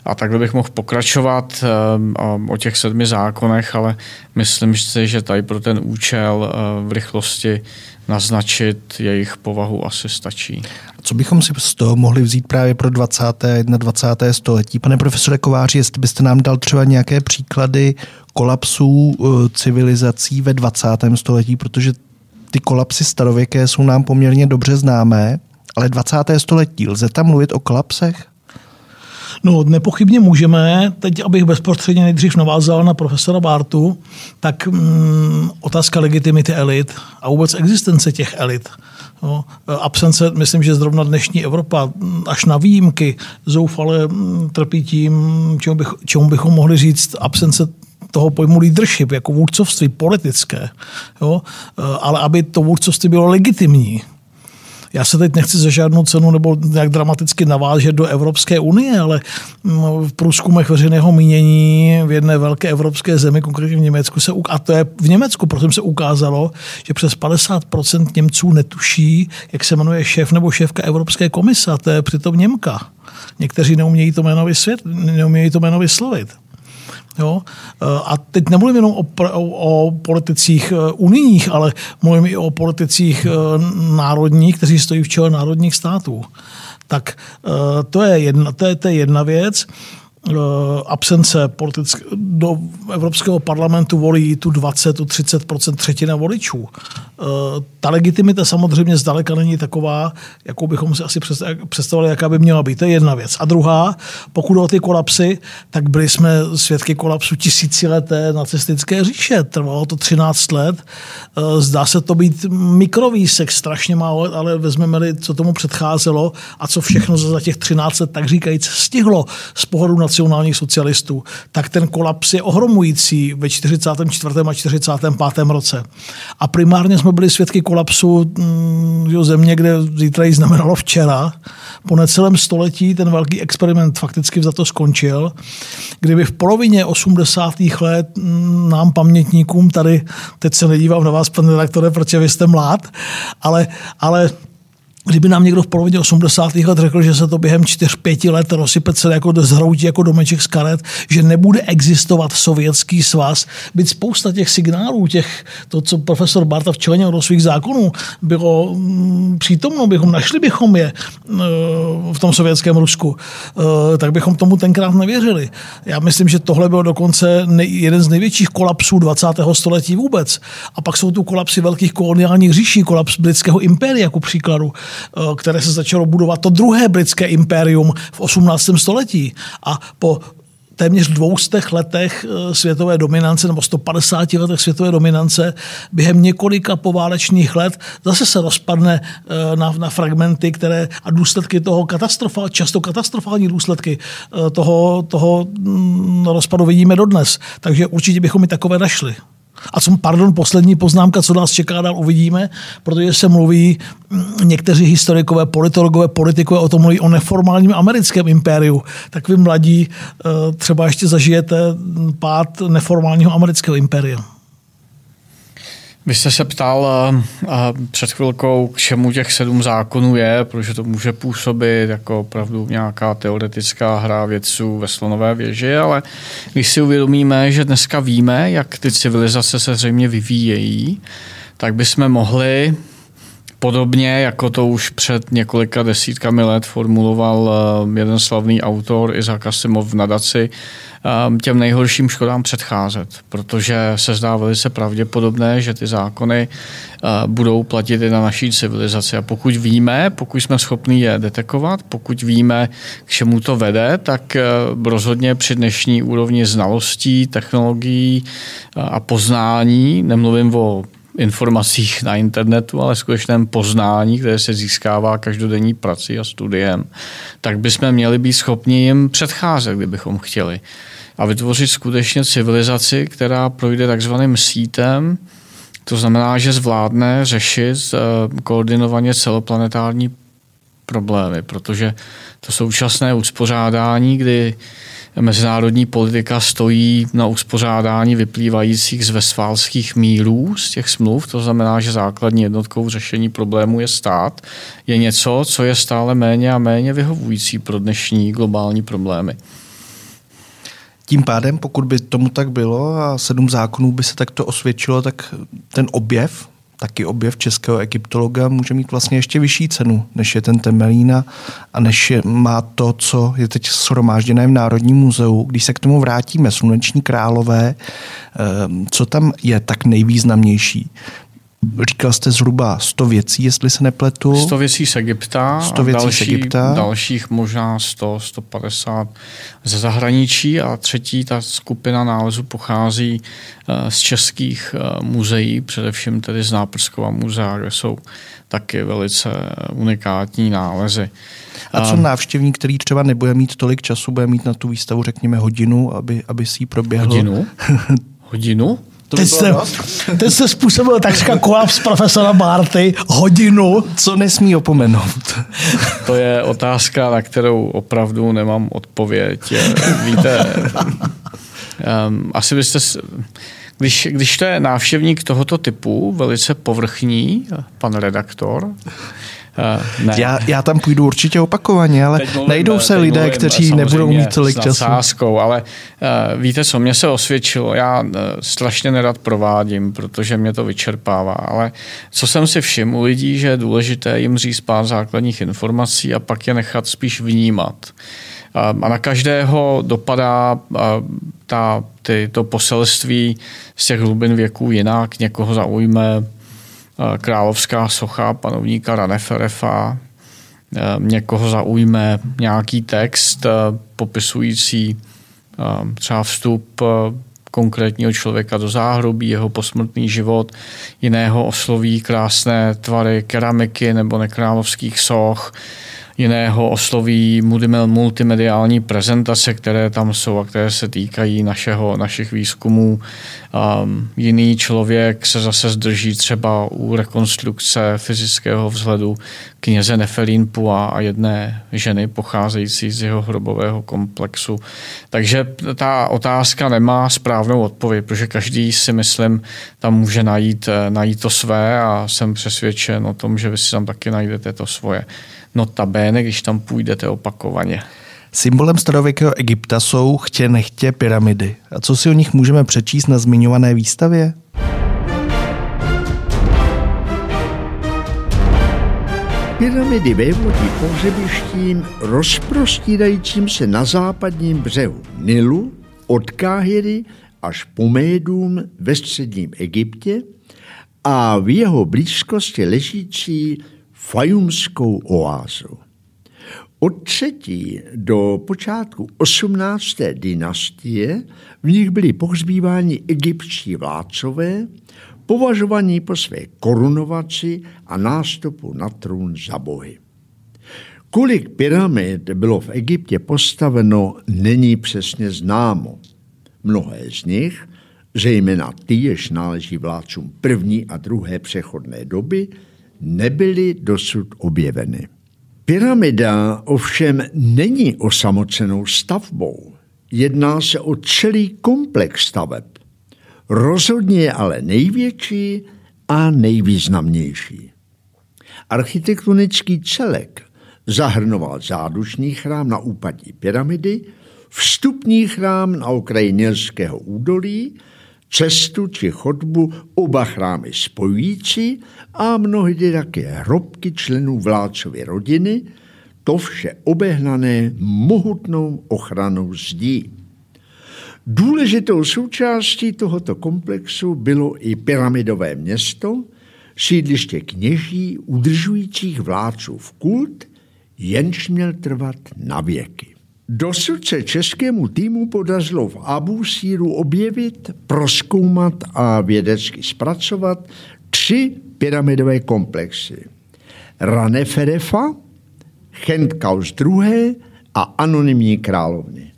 A takhle bych mohl pokračovat o těch 7 zákonech, ale myslím si, že tady pro ten účel v rychlosti naznačit jejich povahu asi stačí. Co bychom si z toho mohli vzít právě pro 21. století? Pane profesore Kováři, jestli byste nám dal třeba nějaké příklady kolapsů civilizací ve 20. století, protože ty kolapsy starověké jsou nám poměrně dobře známé, ale 20. století, lze tam mluvit o kolapsech? No, nepochybně můžeme. Teď, abych bezprostředně nejdřív navázal na profesora Bártu, tak otázka legitimity elit a vůbec existence těch elit. No, absence, myslím, že zrovna dnešní Evropa až na výjimky zoufale trpí tím, čemu bychom mohli říct absence toho pojmu leadership, jako vůdcovství politické, jo? Ale aby to vůdcovství bylo legitimní. Já se teď nechci za žádnou cenu nebo nějak dramaticky navážet do Evropské unie, ale v průzkumech veřejného mínění v jedné velké evropské zemi, konkrétně v Německu, a to je v Německu, protože se ukázalo, že přes 50% Němců netuší, jak se jmenuje šéf nebo šéfka Evropské komise, a to je přitom Němka. Někteří neumějí to jméno vyslovit. Jo? A teď nemluvím jenom o politicích unijních, ale mluvím i o politicích národních, kteří stojí v čele národních států. Tak to je jedna věc. Absence politické, do Evropského parlamentu volí tu 20, tu 30%, třetina voličů. Ta legitimita samozřejmě zdaleka není taková, jakou bychom si asi představili, jaká by měla být. To je jedna věc. A druhá, pokud o ty kolapsy, tak byli jsme svědky kolapsu tisícileté nacistické říše. Trvalo to 13 let. Zdá se to být mikrovýsek, strašně málo let, ale vezmeme-li, co tomu předcházelo a co všechno za těch 13 let, tak říkajíc, stihlo z pohledu nacionálních socialistů, tak ten kolaps je ohromující ve 44. a 45. roce. A primárně jsme byli svědky kolapsu země, kde zítra ji znamenalo včera. Po necelém století ten velký experiment fakticky za to skončil. Kdyby v polovině 80. let nám pamětníkům tady, teď se nedívám na vás, pane redaktore, protože vy jste mlád, ale kdyby nám někdo v polovině 80. let řekl, že se to během 4-5 let rozsype celé jako zhroutí jako domeček z karet, že nebude existovat Sovětský svaz, byť spousta těch signálů, to, co profesor Bárta včlenil do svých zákonů, bylo přítomno, našli bychom je v tom sovětském Rusku, tak bychom tomu tenkrát nevěřili. Já myslím, že tohle byl dokonce jeden z největších kolapsů 20. století vůbec. A pak jsou tu kolapsy velkých koloniálních říší, kolaps britského impéria jako příkladu, které se začalo budovat to druhé britské impérium v 18. století a po téměř 200 letech světové dominance nebo 150 letech světové dominance během několika poválečných let zase se rozpadne na fragmenty, které a důsledky toho často katastrofální důsledky toho rozpadu vidíme dodnes. Takže určitě bychom i takové našli. A poslední poznámka, co nás čeká, dál uvidíme, protože se mluví někteří historikové, politologové, politikové o tom mluví o neformálním americkém impériu. Tak vy mladí třeba ještě zažijete pád neformálního amerického impéria. Vy jste se ptal před chvilkou, k čemu těch 7 zákonů je, protože to může působit jako opravdu nějaká teoretická hra vědců ve slonové věži, ale když si uvědomíme, že dneska víme, jak ty civilizace se zřejmě vyvíjejí, tak bychom mohli, podobně jako to už před několika desítkami let formuloval jeden slavný autor Isaac Asimov v nadaci, těm nejhorším škodám předcházet, protože se zdá velice pravděpodobné, že ty zákony budou platit i na naší civilizaci. A pokud víme, pokud jsme schopni je detekovat, pokud víme, k čemu to vede, tak rozhodně při dnešní úrovni znalostí, technologií a poznání, nemluvím o informacích na internetu, ale skutečném poznání, které se získává každodenní prací a studiem, tak bychom měli být schopni jim předcházet, kdybychom chtěli. A vytvořit skutečně civilizaci, která projde takzvaným sítem, to znamená, že zvládne řešit koordinovaně celoplanetární problémy, protože to současné uspořádání, kdy mezinárodní politika stojí na uspořádání vyplývajících z vestfálských mírů, z těch smluv, to znamená, že základní jednotkou řešení problému je stát, je něco, co je stále méně a méně vyhovující pro dnešní globální problémy. Tím pádem, pokud by tomu tak bylo a 7 zákonů by se takto osvědčilo, tak ten objev, taky objev českého egyptologa může mít vlastně ještě vyšší cenu, než je ten Temelín a než má to, co je teď shromážděné v Národním muzeu. Když se k tomu vrátíme, Sluneční králové, co tam je tak nejvýznamnější? Říkal jste zhruba 100 věcí, jestli se nepletu. 100 věcí z Egypta, 100 věcí dalších možná 100, 150 ze zahraničí a třetí ta skupina nálezů pochází z českých muzeí, především tedy z Náprskova muzea, kde jsou taky velice unikátní nálezy. A co návštěvník, který třeba nebude mít tolik času, bude mít na tu výstavu, řekněme, hodinu, aby si ji proběhl? Hodinu? Hodinu? Teď jste způsobil takřka kolaps profesora Bárty. Hodinu, co nesmí opomenout. To je otázka, na kterou opravdu nemám odpověď. Víte, asi byste... Když to je návštěvník tohoto typu, velice povrchní, pan redaktor... Já tam půjdu určitě opakovaně, ale najdou se lidé, kteří nebudou mít tolik času. Ale víte co, mně se osvědčilo, já strašně nerad provádím, protože mě to vyčerpává, ale co jsem si všiml u lidí, že je důležité jim říct pár základních informací a pak je nechat spíš vnímat. A na každého dopadá to poselství z těch hlubin věků jinak, někoho zaujme královská socha panovníka Raneferefa, někoho zaujme nějaký text popisující třeba vstup konkrétního člověka do záhrobí, jeho posmrtný život, jiného osloví krásné tvary keramiky nebo nekrálovských soch, jiného osloví multimediální prezentace, které tam jsou a které se týkají našich výzkumů. Jiný člověk se zase zdrží třeba u rekonstrukce fyzického vzhledu kněze Neferínpu a jedné ženy pocházející z jeho hrobového komplexu. Takže ta otázka nemá správnou odpověď, protože každý si myslím, tam může najít to své a jsem přesvědčen o tom, že vy si tam taky najdete to svoje. Notabene, když tam půjdete opakovaně. Symbolem starověkého Egypta jsou chtě nechtě pyramidy. A co si o nich můžeme přečíst na zmiňované výstavě? Pyramidy vévodí pohřebištím rozprostírajícím se na západním břehu Nilu od Káhiry až po Médům ve středním Egyptě a v jeho blízkosti ležící fajumskou oázu. Od třetí do počátku 18. dynastie v nich byli pohřbíváni egyptští vládcové, považovaní po své korunovaci a nástupu na trůn za bohy. Kolik pyramid bylo v Egyptě postaveno, není přesně známo. Mnohé z nich, zejména ty, jež náleží vládcům první a druhé přechodné doby, nebyly dosud objeveny. Pyramida ovšem není osamocenou stavbou. Jedná se o celý komplex staveb. Rozhodně je ale největší a nejvýznamnější. Architektonický celek zahrnoval zádušný chrám na úpatí pyramidy, vstupní chrám na okraji Nilského údolí, cestu či chodbu oba chrámy spojující a mnohdy také hrobky členů vládcovy rodiny, to vše obehnané mohutnou ochranou zdí. Důležitou součástí tohoto komplexu bylo i pyramidové město, sídliště kněží udržujících vládců v kult, jenž měl trvat na věky. Dosud se českému týmu podařilo v Abú Síru objevit, prozkoumat a vědecky zpracovat 3 pyramidové komplexy. Raneferefa, Chentkaus II. A Anonymní královny.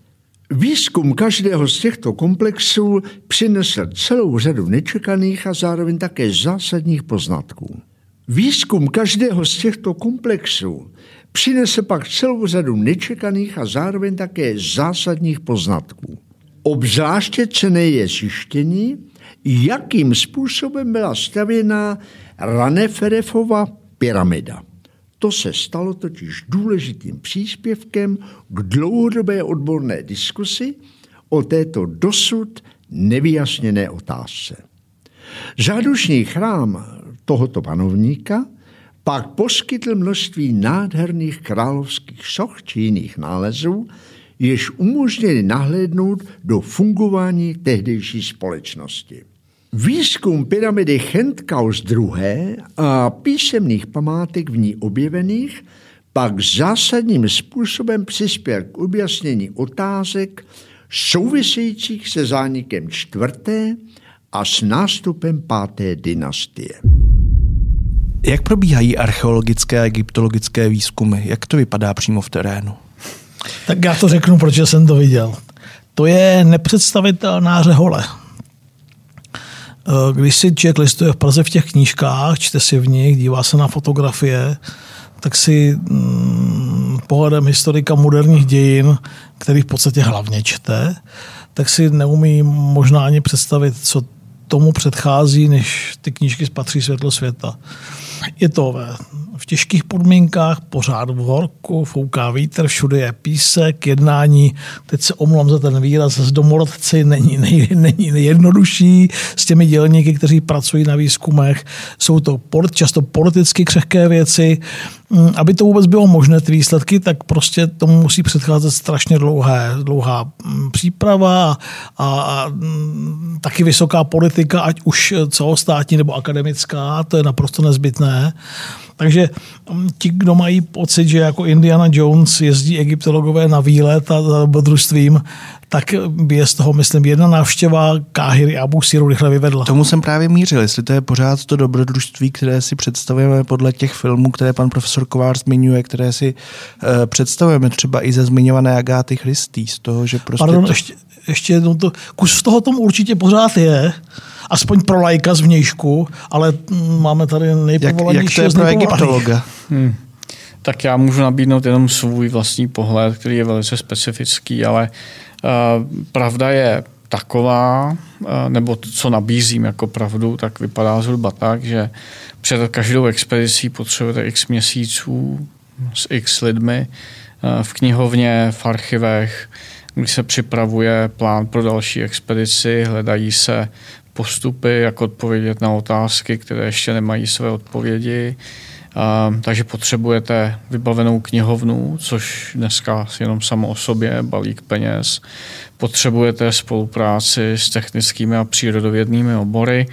Výzkum každého z těchto komplexů přinesl celou řadu nečekaných a zároveň také zásadních poznatků. Obzvláště cenné je zjištění, jakým způsobem byla stavěná Raneferefova pyramida. To se stalo totiž důležitým příspěvkem k dlouhodobé odborné diskusi o této dosud nevyjasněné otázce. Zádušný chrám tohoto panovníka pak poskytl množství nádherných královských soch či jiných nálezů, jež umožnili nahlédnout do fungování tehdejší společnosti. Výzkum pyramidy Chentkaus II. A písemných památek v ní objevených pak zásadním způsobem přispěl k objasnění otázek souvisejících se zánikem 4. a s nástupem 5. dynastie. Jak probíhají archeologické a egyptologické výzkumy? Jak to vypadá přímo v terénu? Tak já to řeknu, protože jsem to viděl. To je nepředstavitelná řehole. Když si člověk listuje v Praze v těch knížkách, čte si v nich, dívá se na fotografie, tak si pohledem historika moderních dějin, který v podstatě hlavně čte, tak si neumí možná ani představit, co tomu předchází, než ty knížky spatří světlo světa. Je to v těžkých podmínkách, pořád v horku, fouká vítr, všude je písek, jednání, teď se omlám za ten výraz, s domorodci není nejjednodušší, s těmi dělníky, kteří pracují na výzkumech, jsou to často politicky křehké věci. Aby to vůbec bylo možné, ty výsledky, tak prostě tomu musí předcházet strašně dlouhá příprava a taky vysoká politika, ať už celostátní nebo akademická, to je naprosto nezbytné. Takže ti, kdo mají pocit, že jako Indiana Jones jezdí egyptologové na výlet a za dobrodružstvím, tak by je z toho, myslím, jedna návštěva Káhiry a Abú Síru rychle vyvedla. Tomu jsem právě mířil, jestli to je pořád to dobrodružství, které si představujeme podle těch filmů, které pan profesor Kovář zmiňuje, které si představujeme třeba i ze zmiňované Agáty Christy, z toho, že prostě... Pardon, ještě jednou to... Kus toho tomu určitě pořád je, aspoň pro laika z vnějšku, ale máme tady nejpovolenější z nejpovolaných. Tak já můžu nabídnout jenom svůj vlastní pohled, který je velice specifický, ale pravda je taková, nebo to, co nabízím jako pravdu, tak vypadá zhruba tak, že před každou expedicí potřebujete x měsíců s x lidmi v knihovně, v archivech, kdy se připravuje plán pro další expedici, hledají se postupy, jak odpovědět na otázky, které ještě nemají své odpovědi. Takže potřebujete vybavenou knihovnu, což dneska jenom samo o sobě, balík peněz. Potřebujete spolupráci s technickými a přírodovědnými obory.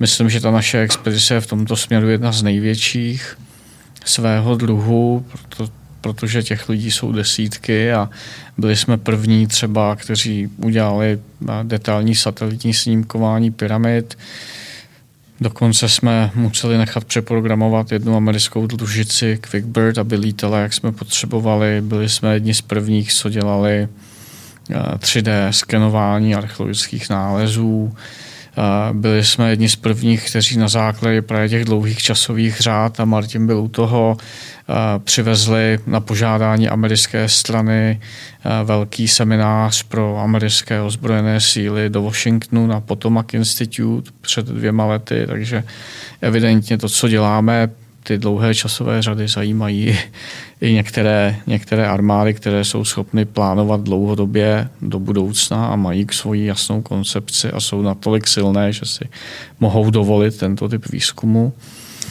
Myslím, že ta naše expedice je v tomto směru jedna z největších svého druhu, proto protože těch lidí jsou desítky a byli jsme první třeba, kteří udělali detailní satelitní snímkování pyramid. Dokonce jsme museli nechat přeprogramovat jednu americkou družici Quickbird, aby lítala, jak jsme potřebovali. Byli jsme jedni z prvních, co dělali 3D skenování archeologických nálezů. Byli jsme jedni z prvních, kteří na základě právě těch dlouhých časových řád, a Martin byl u toho, přivezli na požádání americké strany velký seminář pro americké ozbrojené síly do Washingtonu na Potomac Institute před 2 lety, takže evidentně to, co děláme, ty dlouhé časové řady zajímají i některé armády, které jsou schopny plánovat dlouhodobě do budoucna a mají k svoji jasnou koncepci a jsou natolik silné, že si mohou dovolit tento typ výzkumu.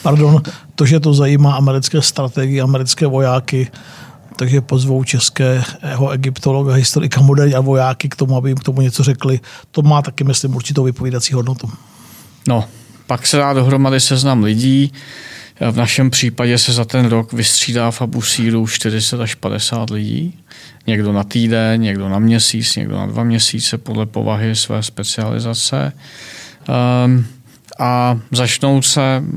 Pardon, to, že to zajímá americké strategie, americké vojáky, takže pozvou českého egyptologa, historika moderní a vojáky k tomu, aby jim k tomu něco řekli. To má taky, myslím, určitou vypovídací hodnotu. No, pak se dá dohromady seznam lidí. V našem případě se za ten rok vystřídá v Abú Síru 40 až 50 lidí. Někdo na týden, někdo na měsíc, někdo na 2 měsíce podle povahy své specializace. A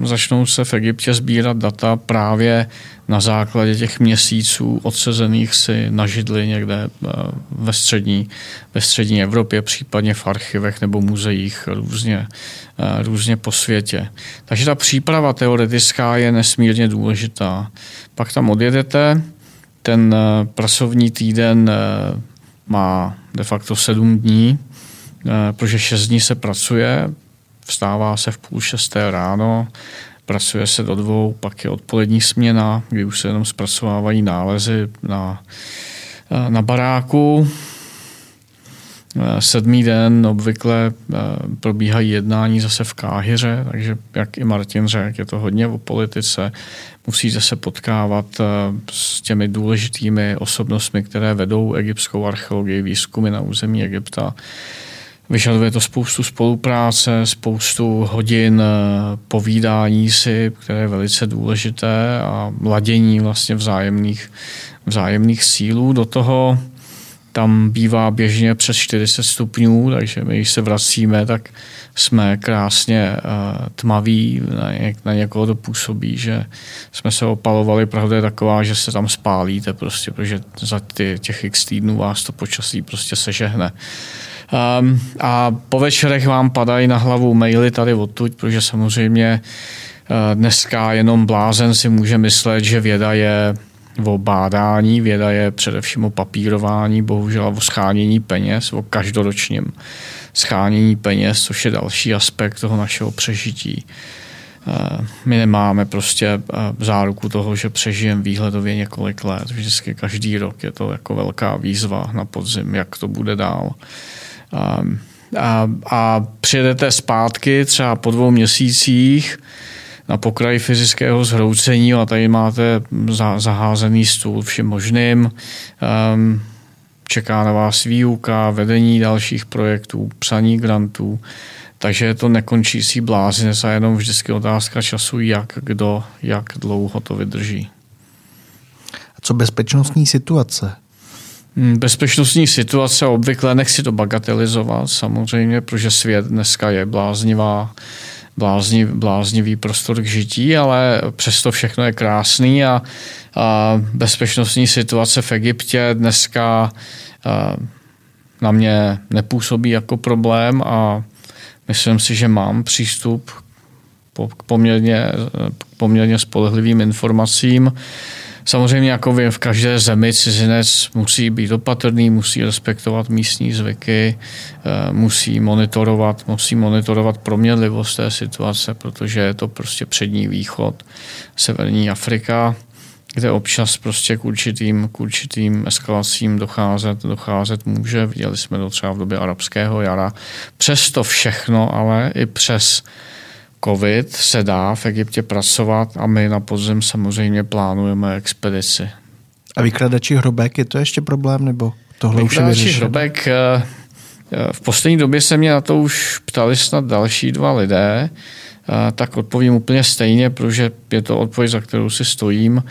začnou se v Egyptě sbírat data právě na základě těch měsíců odsezených si na židli někde ve střední Evropě, případně v archivech nebo muzeích různě po světě. Takže ta příprava teoretická je nesmírně důležitá. Pak tam odjedete, ten pracovní týden má de facto 7 dní, protože 6 dní se pracuje. Vstává se v 5:30 ráno, pracuje se do 2, pak je odpolední směna, kdy už se jenom zpracovávají nálezy na baráku. 7. den obvykle probíhají jednání zase v Káhiře, takže jak i Martin řekl, je to hodně o politice. Musíte se potkávat s těmi důležitými osobnostmi, které vedou egyptskou archeologii, výzkumy na území Egypta. Vyžaduje to spoustu spolupráce, spoustu hodin povídání si, které je velice důležité, a ladění vlastně vzájemných sílů. Do toho tam bývá běžně přes 40 stupňů, takže my, když se vracíme, tak jsme krásně tmaví, na někoho to působí, že jsme se opalovali, pravda je taková, že se tam spálíte prostě, protože za těch x týdnů vás to počasí prostě sežehne. A po večerech vám padají na hlavu maily tady odtud, protože samozřejmě dneska jenom blázen si může myslet, že věda je o bádání, věda je především o papírování, bohužel o shánění peněz, o každoročním shánění peněz, což je další aspekt toho našeho přežití. My nemáme prostě záruku toho, že přežijeme výhledově několik let. Vždycky každý rok je to jako velká výzva na podzim, jak to bude dál. A přijedete zpátky třeba po 2 měsících na pokraji fyzického zhroucení a tady máte zaházený stůl všem možným. Čeká na vás výuka, vedení dalších projektů, psaní grantů. Takže je to nekončící blázinec a jenom vždycky otázka času, jak dlouho to vydrží. A co bezpečnostní situace? Bezpečnostní situace obvykle nechci to bagatelizovat, samozřejmě, protože svět dneska je bláznivý prostor k žití, ale přesto všechno je krásný a bezpečnostní situace v Egyptě dneska na mě nepůsobí jako problém a myslím si, že mám přístup k poměrně spolehlivým informacím. Samozřejmě jako v každé zemi cizinec musí být opatrný, musí respektovat místní zvyky, musí monitorovat proměnlivost té situace, protože je to prostě Přední východ, severní Afrika, kde občas prostě k určitým eskalacím docházet může. Viděli jsme to třeba v době arabského jara. Přes to všechno, ale i přes covid se dá v Egyptě pracovat a my na podzim samozřejmě plánujeme expedici. A vykladači hrobek, je to ještě problém, nebo tohle už je vyřešeno? Vykladači hrobek, v poslední době se mě na to už ptali snad další 2 lidé. tak odpovím úplně stejně, protože je to odpověď, za kterou si stojím.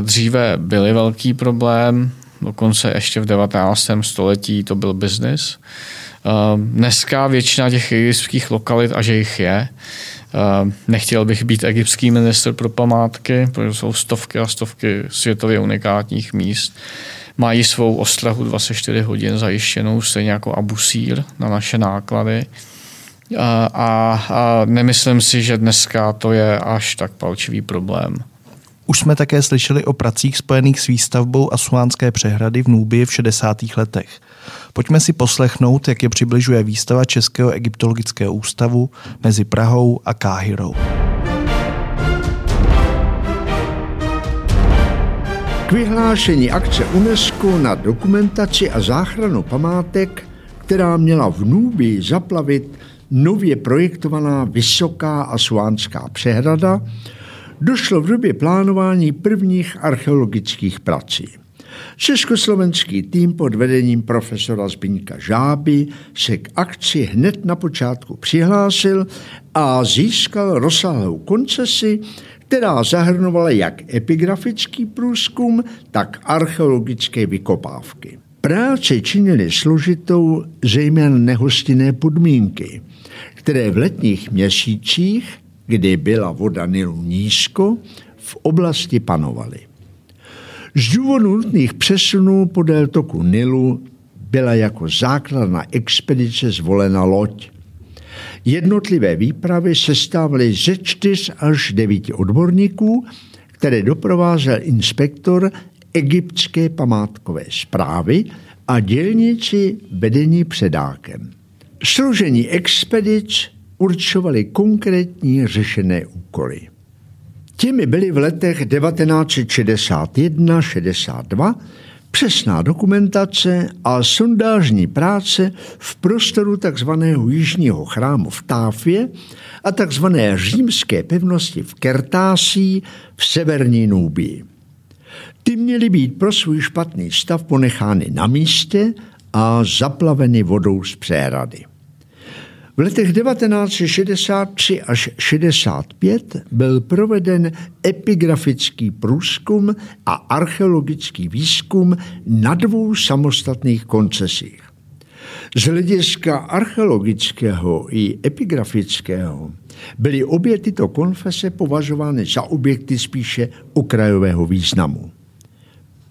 Dříve byly velký problém, dokonce ještě v 19. století to byl biznis. Dneska většina těch egyptských lokalit, a že jich je, nechtěl bych být egyptský ministr pro památky, protože jsou stovky a stovky světově unikátních míst. Mají svou ostrahu 24 hodin zajištěnou, stejně jako Abúsír na naše náklady. A nemyslím si, že dneska to je až tak palčivý problém. Už jsme také slyšeli o pracích spojených s výstavbou Asúánské přehrady v Núbii v 60. letech. Pojďme si poslechnout, jak je přibližuje výstava Českého egyptologického ústavu mezi Prahou a Káhirou. K vyhlášení akce UNESCO na dokumentaci a záchranu památek, která měla v Núbii zaplavit nově projektovaná Vysoká asúánská přehrada, došlo v době plánování prvních archeologických prací. Československý tým pod vedením profesora Zbyňka Žáby se k akci hned na počátku přihlásil a získal rozsáhlou koncesi, která zahrnovala jak epigrafický průzkum, tak archeologické vykopávky. Práce činily složitou zejména nehostinné podmínky, které v letních měsících, kdy byla voda Nilu nízko, v oblasti panovaly. Z důvodu nutných přesunů podél toku Nilu byla jako základna expedice zvolena loď. Jednotlivé výpravy sestávaly ze 4 až 9 odborníků, které doprovázel inspektor egyptské památkové správy a dělníci vedení předákem. Složení expedic určovali konkrétní řešené úkoly. Těmi byly v letech 1961-62 přesná dokumentace a sondážní práce v prostoru tzv. Jižního chrámu v Táfě a tzv. Římské pevnosti v Kertásii v severní Núbii. Ty měly být pro svůj špatný stav ponechány na místě a zaplaveny vodou z přehrady. V letech 1963 až 65 byl proveden epigrafický průzkum a archeologický výzkum na 2 samostatných koncesích. Z hlediska archeologického i epigrafického byly obě tyto konfese považovány za objekty spíše okrajového významu.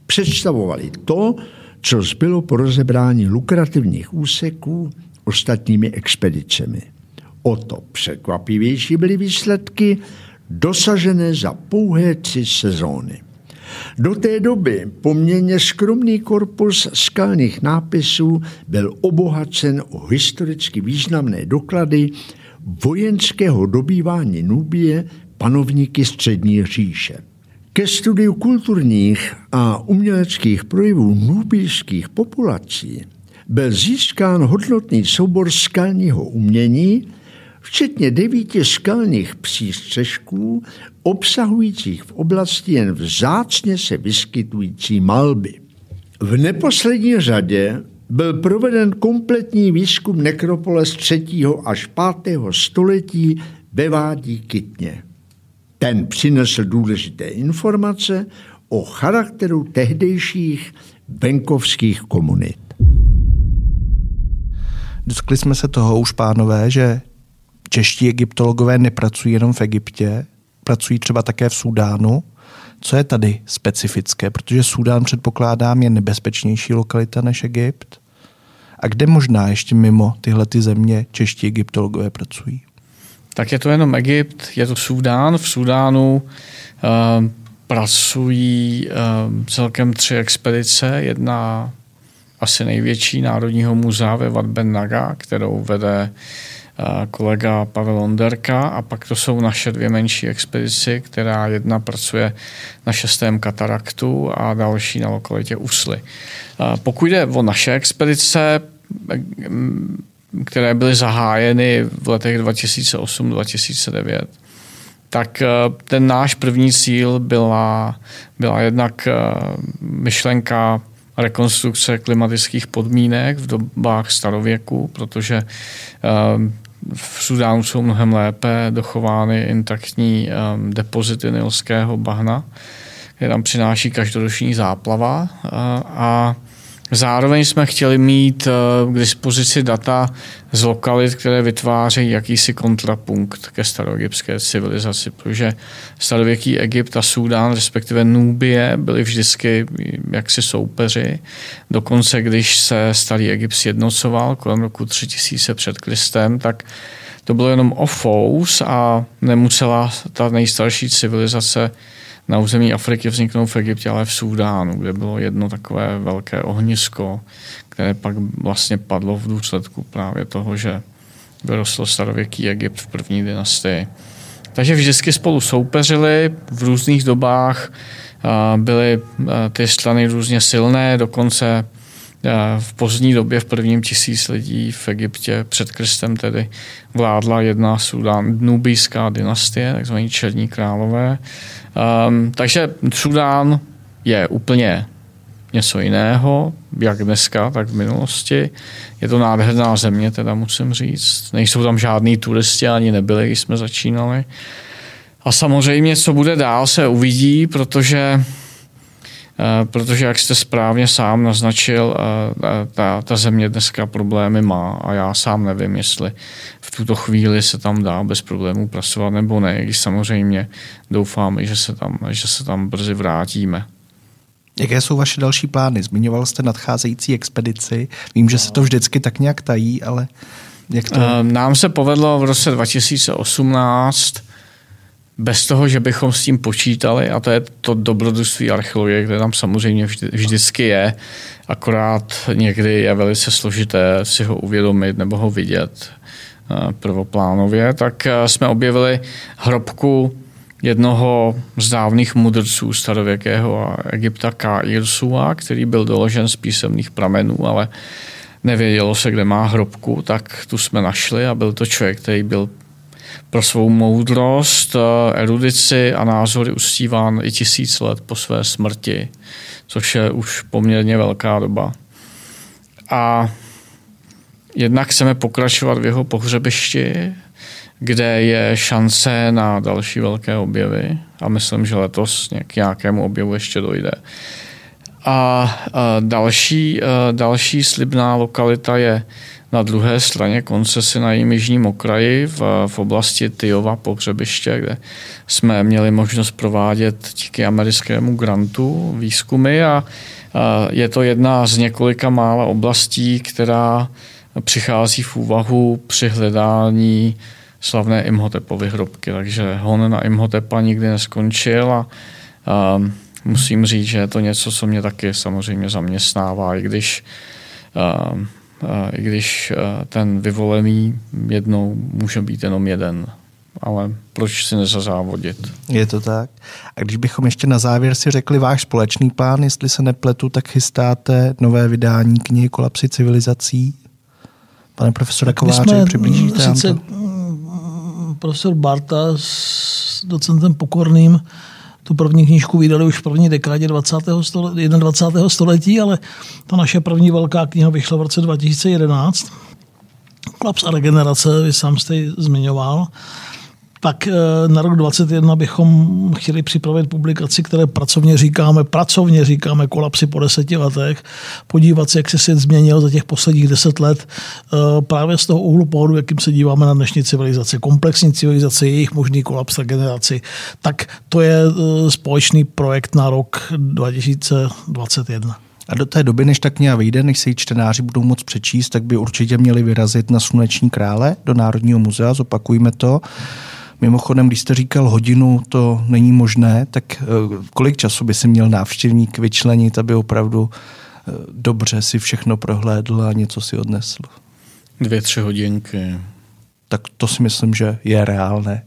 Představovaly to, co zbylo po rozebrání lukrativních úseků ostatními expedicemi. O to překvapivější byly výsledky dosažené za pouhé 3 sezóny. Do té doby poměrně skromný korpus skalních nápisů byl obohacen o historicky významné doklady vojenského dobývání Núbie panovníky Střední říše. Ke studiu kulturních a uměleckých projevů núbijských populací byl získán hodnotný soubor skalního umění, včetně 9 skalních přístřešků, obsahujících v oblasti jen vzácně se vyskytující malby. V neposlední řadě byl proveden kompletní výzkum nekropole z 3. až 5. století ve vádí Kytně. Ten přinesl důležité informace o charakteru tehdejších venkovských komunit. Dotkli jsme se toho už, pánové, že čeští egyptologové nepracují jenom v Egyptě, pracují třeba také v Súdánu. Co je tady specifické? Protože Súdán, předpokládám, je nebezpečnější lokalita než Egypt. A kde možná ještě mimo tyhle ty země čeští egyptologové pracují? Tak je to jenom Egypt, je to Súdán. V Súdánu pracují celkem 3 expedice. Jedna asi největší Národního muzea ve Wat Ben Naga, kterou vede kolega Pavel Onderka, a pak to jsou naše 2 menší expedici, která jedna pracuje na 6. kataraktu a další na lokalitě Usly. Pokud jde o naše expedice, které byly zahájeny v letech 2008-2009, tak ten náš první cíl byla jednak myšlenka rekonstrukce klimatických podmínek v dobách starověku, protože V Sudánu jsou mnohem lépe dochovány intaktní depozity nilského bahna, které tam přináší každoroční záplava. A zároveň jsme chtěli mít k dispozici data z lokalit, které vytvářejí jakýsi kontrapunkt ke staroegyptské civilizaci, protože starověký Egypt a Súdán, respektive Núbie, byli vždycky jaksi soupeři. Dokonce, když se starý Egypt sjednocoval kolem roku 3000 před Kristem, tak to bylo jenom ofous a nemusela ta nejstarší civilizace na území Afriky vzniknou v Egyptě, ale v Súdánu, kde bylo jedno takové velké ohnisko, které pak vlastně padlo v důsledku právě toho, že vyrostl starověký Egypt v první dynastii. Takže vždycky spolu soupeřili, v různých dobách byly ty strany různě silné, dokonce v pozdní době, v prvním tisíciletí v Egyptě před Kristem tedy vládla jedna nubijská dynastie, takzvaní Černí králové. Takže Súdán je úplně něco jiného, jak dneska, tak v minulosti. Je to nádherná země, teda musím říct. Nejsou tam žádný turisti, ani nebyli, když jsme začínali. A samozřejmě, co bude dál, se uvidí, protože jak jste správně sám naznačil, ta země dneska problémy má a já sám nevím, jestli v tuto chvíli se tam dá bez problémů pracovat nebo ne. I samozřejmě doufám, že se tam brzy vrátíme. Jaké jsou vaše další plány? Zmiňoval jste nadcházející expedici. Vím, že se to vždycky tak nějak tají, ale jak to... Nám se povedlo v roce 2018 bez toho, že bychom s tím počítali, a to je to dobrodružství archeologie, které tam samozřejmě vždycky je, akorát někdy je velice složité si ho uvědomit nebo ho vidět prvoplánově, tak jsme objevili hrobku jednoho z dávných mudrců starověkého Egypta Káirsua, který byl doložen z písemných pramenů, ale nevědělo se, kde má hrobku, tak tu jsme našli a byl to člověk, který byl pro svou moudrost, erudici a názory uctíván i 1000 let po své smrti, což je už poměrně velká doba. A jednak chceme pokračovat v jeho pohřebišti, kde je šance na další velké objevy a myslím, že letos k nějakému objevu ještě dojde. A další slibná lokalita je na druhé straně koncesy na jejím jižním okraji v oblasti Tyjova pohřebiště, kde jsme měli možnost provádět díky americkému grantu výzkumy a je to jedna z několika mála oblastí, která přichází v úvahu při hledání slavné Imhotepovy hrobky. Takže hon na Imhotepa nikdy neskončil a musím říct, že je to něco, co mě taky samozřejmě zaměstnává, i když ten vyvolený jednou může být jenom jeden. Ale proč si nezazávodit? Je to tak. A když bychom ještě na závěr si řekli váš společný plán, jestli se nepletu, tak chystáte nové vydání knihy Kolapsy civilizací. Pane profesore Kováři, přiblížíte nám to? Profesor Bárta s docentem Pokorným tu první knížku vydali už v první dekádě 21. století, ale ta naše první velká kniha vyšla v roce 2011. Kolaps a regenerace, vy sám jste ji zmiňoval. Tak na rok 2021 bychom chtěli připravit publikaci, které pracovně říkáme kolapsy po 10 letech, podívat se, jak se svět změnil za těch posledních 10 let právě z toho úhlu pohledu, jakým se díváme na dnešní civilizace, komplexní civilizace, jejich možný kolaps na generaci. Tak to je společný projekt na rok 2021. A do té doby, než ta kniha vyjde, než se ji čtenáři budou moc přečíst, tak by určitě měli vyrazit na Sluneční krále do Národního muzea, zopakujme to. Mimochodem, když jste říkal hodinu, to není možné, tak kolik času by si měl návštěvník vyčlenit, aby opravdu dobře si všechno prohlédl a něco si odnesl? 2-3 hodinky. Tak to si myslím, že je reálné.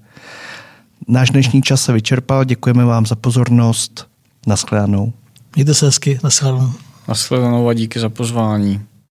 Náš dnešní čas se vyčerpal, děkujeme vám za pozornost. Naschledanou. Mějte se hezky, naschledanou. Naschledanou a díky za pozvání.